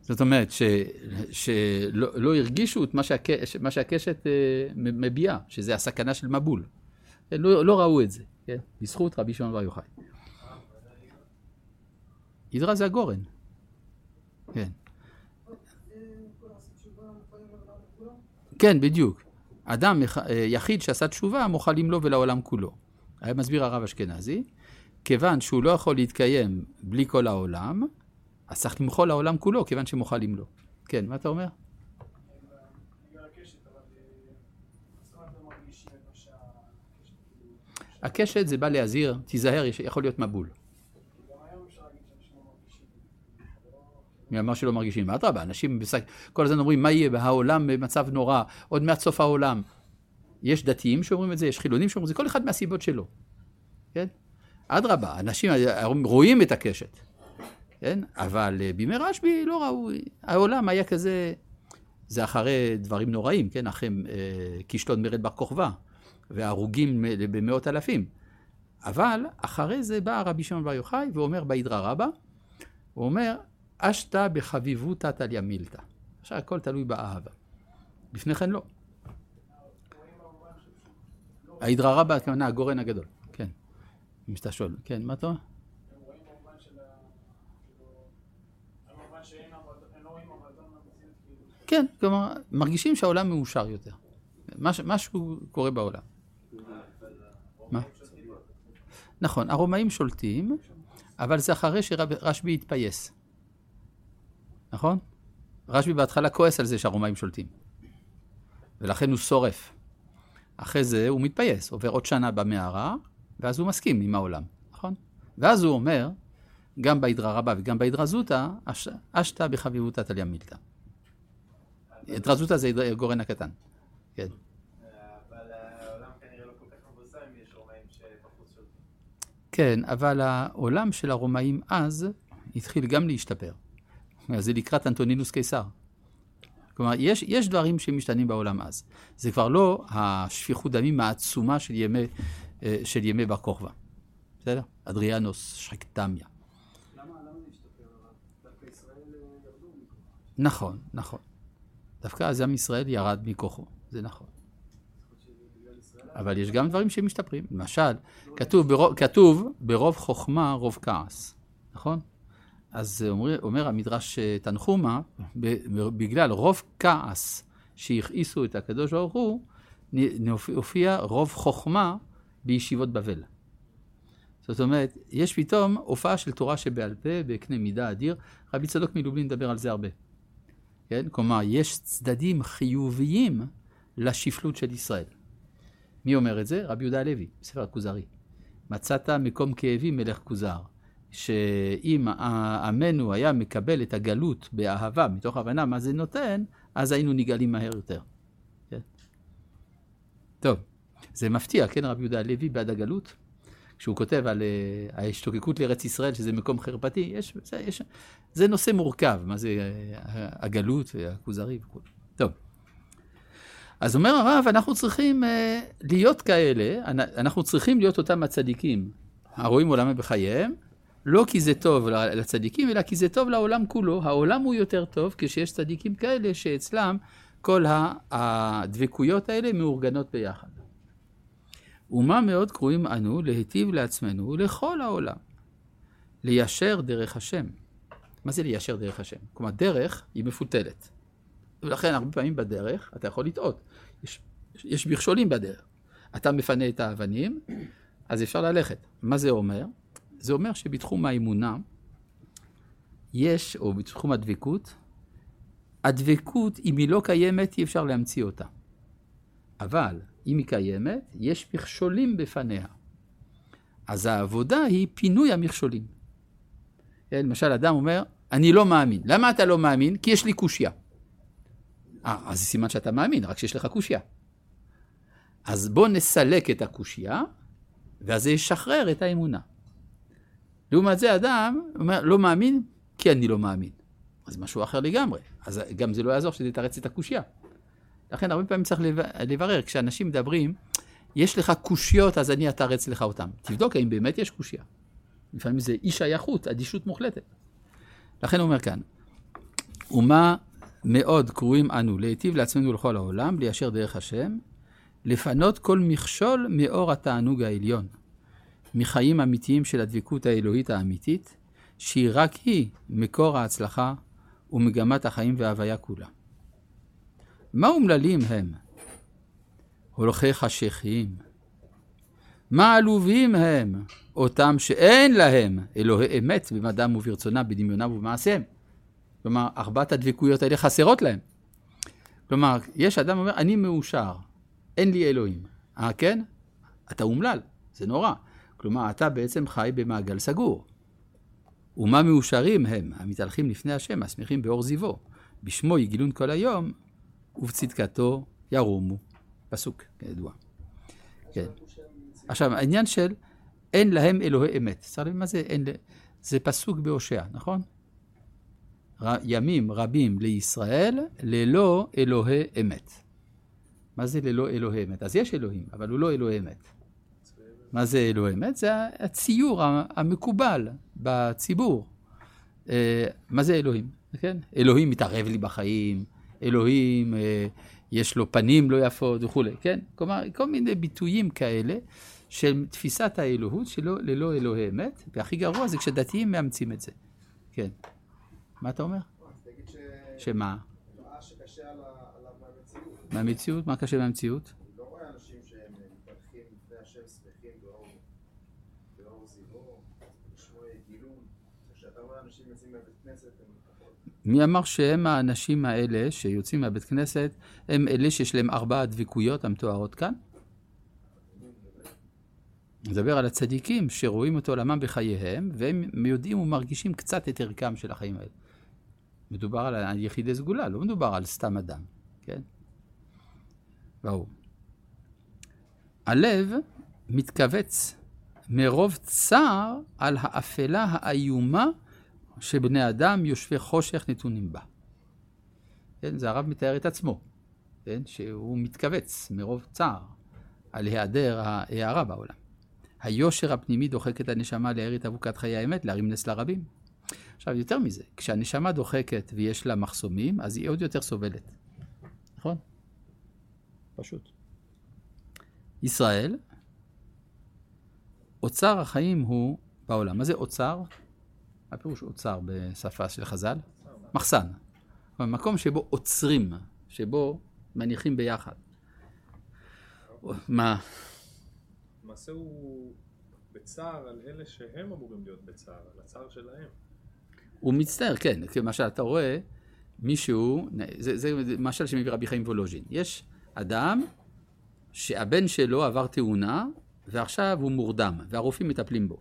זאת אומרת, שלא הרגישו את מה שהקשת מביעה, שזה הסכנה של מבול. לא ראו את זה, בזכות רבי שמעון בר יוחאי. הידרה זה הגורן. כן. כן, בדיוק. אדם יחיד שעשה תשובה, מוחלים לו ולעולם כולו. היה מסביר הרב אשכנזי, כיוון שהוא לא יכול להתקיים בלי כל העולם, אז צריך למחול לעולם כולו, כיוון שמוחלים לו. כן, מה אתה אומר? הקשת זה בא להזהיר, תיזהר, יכול להיות מבול. מי אמר שלא מרגישים? אדרבה, אנשים כל הזמן אומרים, מה יהיה העולם במצב נורא, עוד מעט סוף העולם. יש דתיים שאומרים את זה, יש חילונים שאומרים את זה, כל אחד מהסיבות שלו. כן? אדרבה, אנשים רואים את הקשת. כן? אבל בימי רשבי לא ראו, העולם היה כזה, זה אחרי דברים נוראים, כן? אחרי כישלון מרד בר כוכבא, והרוגים במאות אלפים. אבל אחרי זה בא רבי שמעון בר יוחאי ואומר באידרא רבא, הוא אומר, אשתא בחביבותא תליא מילתא. עכשיו הכל תלוי באהבה. לפני כן לא. האידרא רבא, הכוונה הגורן הגדול, כן. אם שאתה שואל, כן, מה אתה אומר? כן, כלומר, מרגישים שהעולם מאושר יותר. משהו קורה בעולם. מה? נכון, הרומאים שולטים, אבל זה אחרי שרשבי התפייס. נכון? רשבי בהתחלה כועס על זה שהרומאים שולטים. ולכן הוא שורף. אחרי זה הוא מתפייס, עובר עוד שנה במערה, ואז הוא מסכים עם העולם. נכון? ואז הוא אומר, גם באידרא רבא וגם באידרא זוטא, אשתא בחביבותא תליא מילתא. התרזותה זה גורן הקטן, כן. אבל העולם כנראה לא כל כך מבוסס, אם יש רומאים שפחות שולטים. כן, אבל העולם של הרומאים אז התחיל גם להשתפר. זה לקראת אנטונינוס קיסר. כלומר, יש דברים שמשתנים בעולם אז. זה כבר לא השפיכות דמים העצומה של ימי בר כוכבא. בסדר? אדריאנוס, שקטמיה. למה זה השתפר? דווקא ישראל ירדו מכוח. נכון, נכון. דווקא אז עם ישראל ירד מכוחו, זה נכון. אבל יש גם דברים שמשתפרים. למשל, כתוב ברוב חוכמה רוב כעס, נכון? אז אומר המדרש תנחומה, בגלל רוב כעס שהכעיסו את הקדוש ברוך הוא, הופיע רוב חוכמה בישיבות בבל. זאת אומרת, יש פתאום הופעה של תורה שבעל פה, בקנה מידה אדיר. רבי צדוק מלובלין מדבר על זה הרבה. כן? כלומר, יש צדדים חיוביים לשפלות של ישראל. מי אומר את זה? רב יהודה הלוי, בספר הכוזרי. מצאת מקום כאבים מלך כוזר, שאם עמנו היה מקבל את הגלות באהבה, מתוך הבנה מה זה נותן, אז היינו נגאלים מהר יותר. כן? טוב, זה מפתיע, כן? רב יהודה הלוי בעד הגלות, כשהוא כותב על ההשתוקקות לארץ ישראל, שזה מקום חרפתי, זה נושא מורכב, מה זה הגלות והכוזרי וכו'. טוב, אז אומר הרב, אנחנו צריכים להיות כאלה, אנחנו צריכים להיות אותם הצדיקים, הרואים עולם בחייהם, לא כי זה טוב לצדיקים, אלא כי זה טוב לעולם כולו. העולם הוא יותר טוב כשיש צדיקים כאלה, שאצלם כל הדבקויות האלה מאורגנות ביחד. ומה מאוד קרואים אנו להיטיב לעצמנו ולכל העולם, ליישר דרך השם. מה זה ליישר דרך השם? כלומר, דרך היא מפותלת. ולכן הרבה פעמים בדרך אתה יכול לטעות. יש מכשולים בדרך. אתה מפנה את האבנים, אז אפשר ללכת. מה זה אומר? זה אומר שבתחום האמונה יש, או בתחום הדבקות, הדבקות, אם היא לא קיימת, אי אפשר להמציא אותה. אבל אם היא קיימת, יש מכשולים בפניה. אז העבודה היא פינוי המכשולים. למשל, אדם אומר, אני לא מאמין. למה אתה לא מאמין? כי יש לי קושיה. אז זה סימן שאתה מאמין, רק שיש לך קושיה. אז בוא נסלק את הקושיה, ואז זה ישחרר את האמונה. לעומת זה, אדם אומר, לא מאמין, כי אני לא מאמין. אז משהו אחר לגמרי. אז גם זה לא יעזור שזה יתרץ את הקושיה. לכן הרבה פעמים צריך לברר, כשאנשים מדברים, יש לך קושיות, אז אני אתרץ לך אותם. תבדוק האם באמת יש קושיה. לפעמים זה אי שייכות, אדישות מוחלטת. לכן הוא אומר כאן, ומה מאוד קרואים אנו להיטיב לעצמנו לכל העולם, ליישר דרך השם, לפנות כל מכשול מאור התענוג העליון, מחיים אמיתיים של הדבקות האלוהית האמיתית, שהיא רק היא מקור ההצלחה ומגמת החיים וההוויה כולה. מה אומללים הם? הולכי חשכים. מה עלובים הם? אותם שאין להם אלוהי אמת במדם וברצונה, בדמיונם ובמעשיהם. כלומר, ארבעת הדבקויות האלה חסרות להם. כלומר, יש אדם אומר, אני מאושר, אין לי אלוהים. כן? אתה אומלל, זה נורא. כלומר, אתה בעצם חי במעגל סגור. ומה מאושרים הם? המתהלכים לפני השם, השמחים באור זיוו. בשמו יגילון כל היום, ובצדקתו ירומו. פסוק, כידוע. כן. עכשיו, העניין של אין להם אלוהי אמת. צריך להבין מה זה? זה פסוק בהושע, נכון? ימים רבים לישראל ללא אלוהי אמת. מה זה ללא אלוהי אמת? אז יש אלוהים, אבל הוא לא אלוהי אמת. מה זה אלוהי אמת? זה הציור המקובל בציבור. מה זה אלוהים? כן? אלוהים מתערב לי בחיים, אלוהים יש לו פנים לא יפות וכו'. כן? כלומר, כל מיני ביטויים כאלה של תפיסת האלוהות שלו ללא אלוהי אמת, והכי גרוע זה כשדתיים מאמצים את זה. כן. מה אתה אומר? שמה? מה שקשה עליו מהמציאות? מהמציאות? מה קשה מהמציאות? אני לא רואה אנשים שהם מתפתחים לפני השם ספחים באור זיבור, בשמו גילום, כשאתה רואה אנשים יוצאים מהבית כנסת, הם מתפחות. מי אמר שהם האנשים האלה שיוצאים מהבית כנסת, הם אלה שיש להם 4 הדביקויות המתוארות כאן? מדבר על הצדיקים שרואים את עולמם בחייהם, והם יודעים ומרגישים קצת את ערכם של החיים האלה. מדובר על יחידי סגולה, לא מדובר על סתם אדם, כן? והוא. הלב מתכווץ מרוב צער על האפלה האיומה שבני אדם יושבי חושך נתונים בה. כן, זה הרב מתאר את עצמו, כן? שהוא מתכווץ מרוב צער על היעדר ההערה בעולם. היושר הפנימי דוחק את הנשמה להאיר את אבוקת חיי האמת, להרים נס לרבים. עכשיו, יותר מזה, כשהנשמה דוחקת ויש לה מחסומים, אז היא עוד יותר סובלת. נכון? פשוט. ישראל, אוצר החיים הוא בעולם. מה זה אוצר? הפירוש אוצר בשפה של חז"ל? מחסן. מקום שבו עוצרים, שבו מניחים ביחד. מה? למעשה הוא בצער על אלה שהם אמורים להיות בצער, על הצער שלהם. הוא מצטער, כן. למשל, אתה רואה מישהו, זה משל שמביא רבי חיים וולוז'ין. יש אדם שהבן שלו עבר תאונה, ועכשיו הוא מורדם, והרופאים מטפלים בו.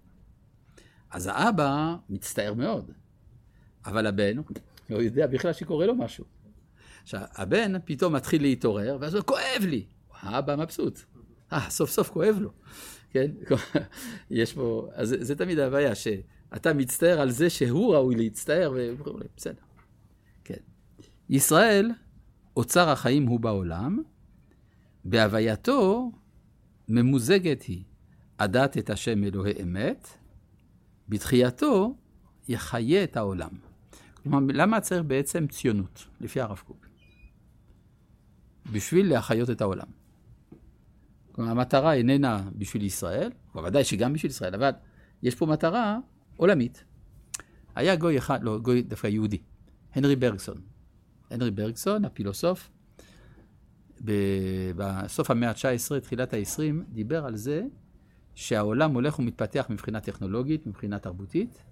אז האבא מצטער מאוד, אבל הבן לא יודע בכלל שקורה לו משהו. עכשיו, הבן פתאום מתחיל להתעורר, ואז הוא כואב לי. האבא מבסוט. סוף סוף כואב לו, כן? יש פה, אז זה תמיד הבעיה, שאתה מצטער על זה שהוא ראוי להצטער, בסדר. כן. ישראל, אוצר החיים הוא בעולם, בהווייתו ממוזגת היא, עדת את השם אלוהי אמת, בתחייתו יחיה את העולם. כלומר, למה צריך בעצם ציונות, לפי הרב קוק? בשביל להחיות את העולם. כלומר, המטרה איננה בשביל ישראל, ובוודאי שגם בשביל ישראל, אבל יש פה מטרה עולמית. היה גוי אחד, לא, גוי דווקא יהודי, הנרי ברגסון. הנרי ברגסון, הפילוסוף, בסוף המאה ה-19, תחילת ה-20, דיבר על זה שהעולם הולך ומתפתח מבחינה טכנולוגית, מבחינה תרבותית,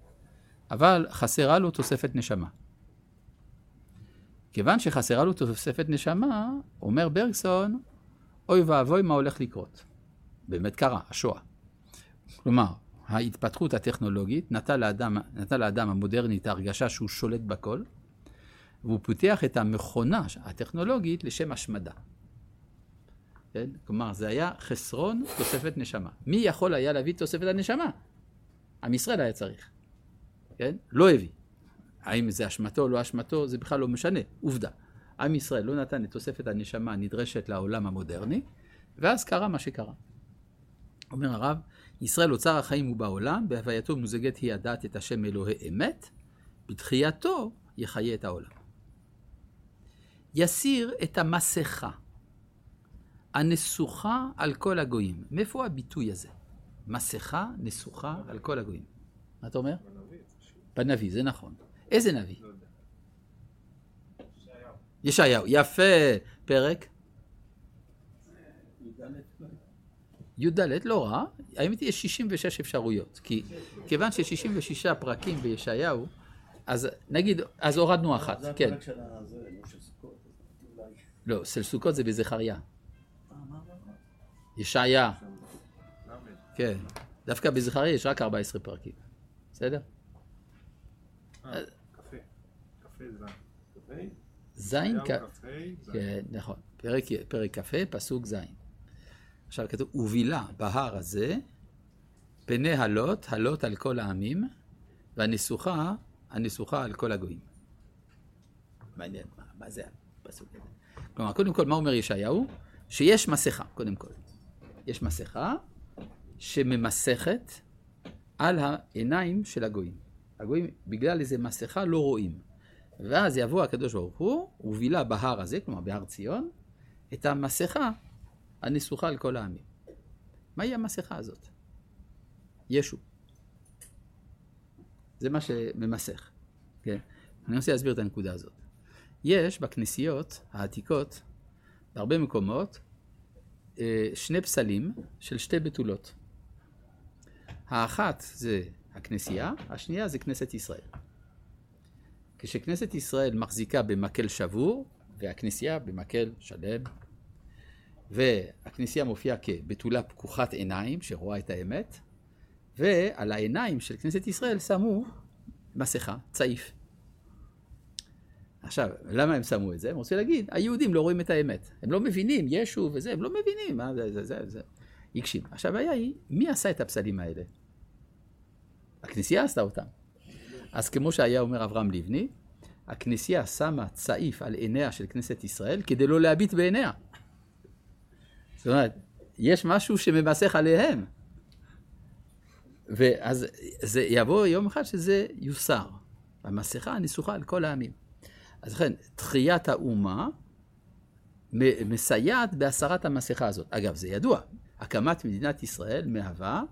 אבל חסרה לו תוספת נשמה. כיוון שחסרה לו תוספת נשמה, אומר ברגסון, אוי ואבוי מה הולך לקרות. באמת קרה, השואה. כלומר, ההתפתחות הטכנולוגית נתן לאדם המודרני את ההרגשה שהוא שולט בכל, והוא פותח את המכונה הטכנולוגית לשם השמדה. כן? כלומר, זה היה חסרון תוספת נשמה. מי יכול היה להביא תוספת הנשמה? עם ישראל היה צריך. כן? לא הביא. האם זה אשמתו או לא אשמתו, זה בכלל לא משנה. עובדה. עם ישראל לא נתן את תוספת הנשמה הנדרשת לעולם המודרני, ואז קרה מה שקרה. אומר הרב, ישראל אוצר החיים הוא בעולם, בהווייתו מוזגת היא הדעת את השם אלוהי אמת, בתחייתו יחיה את העולם. יסיר את המסכה, הנסוכה על כל הגויים. מאיפה הביטוי הזה? מסכה, נסוכה על כל הגויים. מה אתה אומר? בנביא, זה נכון. איזה נביא? ישעיהו, יפה, פרק. י"ד לא רע, האמת היא יש 66 אפשרויות, כי כיוון ש66 פרקים בישעיהו, אז נגיד, אז הורדנו אחת, כן. זה הפרק של סוכות. לא, של סוכות זה בזכריה. ישעיה. כן, דווקא בזכריה יש רק 14 פרקים, בסדר? קפה, קפה זמן, קפה. זין כן, נכון. פרק קפה, פסוק זין. עכשיו כתוב, ובילה בהר הזה, פני הלוט, הלוט על כל העמים, והניסוחה, הניסוחה על כל הגויים. מעניין, מה זה הפסוק הזה? כלומר, קודם כל, מה אומר ישעיהו? שיש מסכה, קודם כל. יש מסכה שממסכת על העיניים של הגויים. הגויים, בגלל איזה מסכה, לא רואים. ואז יבוא הקדוש ברוך הוא, הוא בילה בהר הזה, כלומר בהר ציון, את המסכה הניסוחה על כל העמים. מהי המסכה הזאת? ישו. זה מה שממסך. כן? אני רוצה להסביר את הנקודה הזאת. יש בכנסיות העתיקות, בהרבה מקומות, שני פסלים של שתי בתולות. האחת זה הכנסייה, השנייה זה כנסת ישראל. כשכנסת ישראל מחזיקה במקל שבור, והכנסייה במקל שלם, והכנסייה מופיעה כבתולה פקוחת עיניים שרואה את האמת, ועל העיניים של כנסת ישראל שמו מסכה, צעיף. עכשיו, למה הם שמו את זה? הם רוצים להגיד, היהודים לא רואים את האמת. הם לא מבינים, ישו וזה, הם לא מבינים. זה. יקשים. עכשיו, היה היא, מי עשה את הפסלים האלה? הכנסייה עשתה אותם. אז כמו שהיה אומר אברהם לבני, הכנסייה שמה צעיף על עיניה של כנסת ישראל כדי לא להביט בעיניה. זאת אומרת, יש משהו שממסך עליהם. ואז זה יבוא יום אחד שזה יוסר. המסכה הניסוחה על כל העמים. אז לכן, תחיית האומה מסייעת בהסרת המסכה הזאת. אגב, זה ידוע. הקמת מדינת ישראל מהווה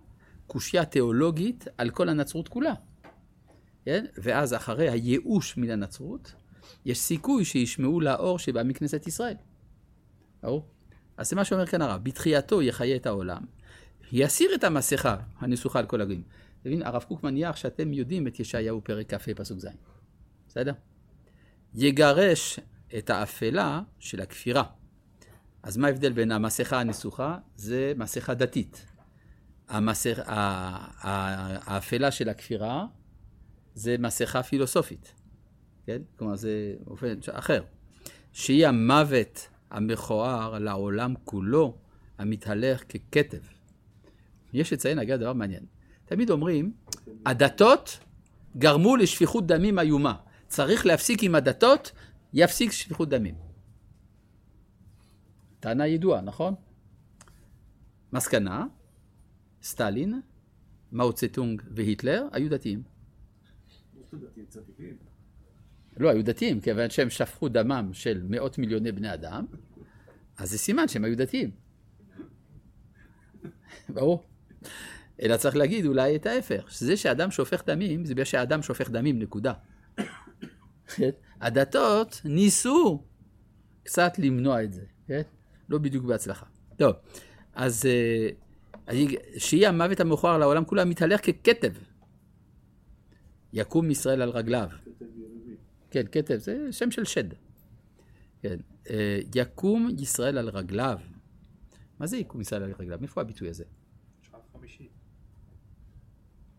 קושיה תיאולוגית על כל הנצרות כולה. כן? ואז אחרי הייאוש מן הנצרות, יש סיכוי שישמעו לאור שבא מכנסת ישראל. ברור? אז זה מה שאומר כאן הרב, בתחייתו יחיה את העולם, יסיר את המסכה הניסוחה על כל הגויים. תבין, הרב קוק מניח שאתם יודעים את ישעיהו פרק כ"ה פסוק ז'. בסדר? יגרש את האפלה של הכפירה. אז מה ההבדל בין המסכה הניסוחה? זה מסכה דתית. האפלה של הכפירה זה מסכה פילוסופית. כן? כלומר, זה אופן אחר. שהיא המוות המכוער לעולם כולו, המתהלך ככתב. יש לציין, אגב, דבר מעניין. תמיד אומרים, הדתות גרמו לשפיכות דמים איומה. צריך להפסיק עם הדתות, יפסיק שפיכות דמים. טענה ידועה, נכון? מסקנה, סטלין, מאו צטונג והיטלר היו דתיים. לא, היו דתיים, כיוון שהם שפכו דמם של מאות מיליוני בני אדם, אז זה סימן שהם היו דתיים. ברור. אלא צריך להגיד אולי את ההפך, שזה שאדם שופך דמים, זה בגלל שאדם שופך דמים, נקודה. הדתות ניסו קצת למנוע את זה, כן? לא בדיוק בהצלחה. טוב, אז שיהיה המוות המכוער לעולם כולה מתהלך ככתב. יקום ישראל על רגליו. כן, כתב, זה שם של שד. כן, יקום ישראל על רגליו. מה זה יקום ישראל על רגליו? מאיפה הביטוי הזה?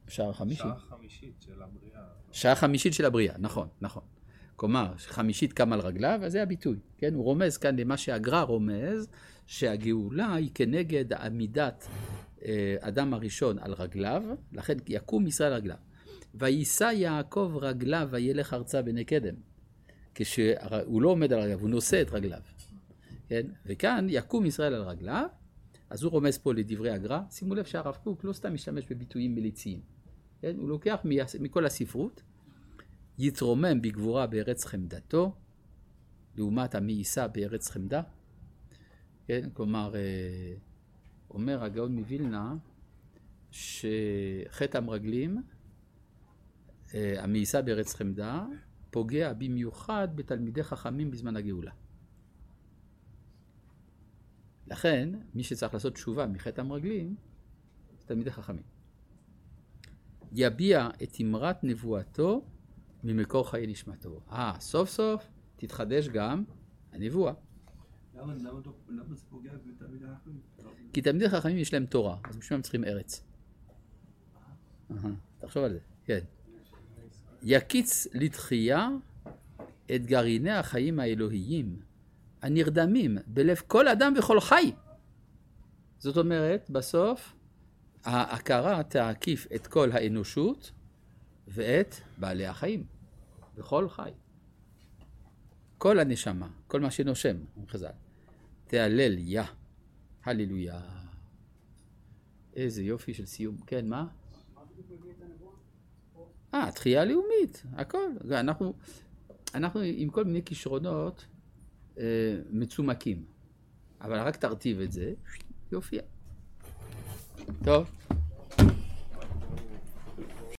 שער חמישית. שער חמישית? שער חמישית של הבריאה. שער חמישית של הבריאה, נכון, נכון. כלומר, חמישית קם על רגליו, אז זה הביטוי. כן, הוא רומז כאן למה שהגר"א רומז, שהגאולה היא כנגד עמידת אדם הראשון על רגליו, לכן יקום ישראל על רגליו. ויישא יעקב רגליו וילך ארצה בני קדם. כשהוא לא עומד על רגליו, הוא נושא את רגליו. כן? וכאן יקום ישראל על רגליו, אז הוא רומז פה לדברי הגר"א. שימו לב שהרב קוק לא סתם משתמש בביטויים מליציים. כן? הוא לוקח מכל הספרות, יתרומם בגבורה בארץ חמדתו, לעומת המאיסה בארץ חמדה. כן? כלומר, אומר הגאון מווילנה, שחטא המרגלים, המאיסה בארץ חמדה פוגע במיוחד בתלמידי חכמים בזמן הגאולה. לכן, מי שצריך לעשות תשובה מחטא המרגלים, זה תלמידי חכמים. יביע את אמרת נבואתו ממקור חיי נשמתו. סוף סוף תתחדש גם הנבואה. למה זה פוגע בתלמידי חכמים? כי תלמידי חכמים יש להם תורה, אז בשביל הם צריכים ארץ. תחשוב על זה, כן. יקיץ לתחייה את גרעיני החיים האלוהיים הנרדמים בלב כל אדם וכל חי. זאת אומרת, בסוף ההכרה תעקיף את כל האנושות ואת בעלי החיים, בכל חי. כל הנשמה, כל מה שנושם, חז"ל, תהלל יה, הללויה. איזה יופי של סיום. כן, מה? תחייה לאומית, הכל. אנחנו עם כל מיני כישרונות מצומקים, אבל רק תרטיב את זה, יופי. טוב.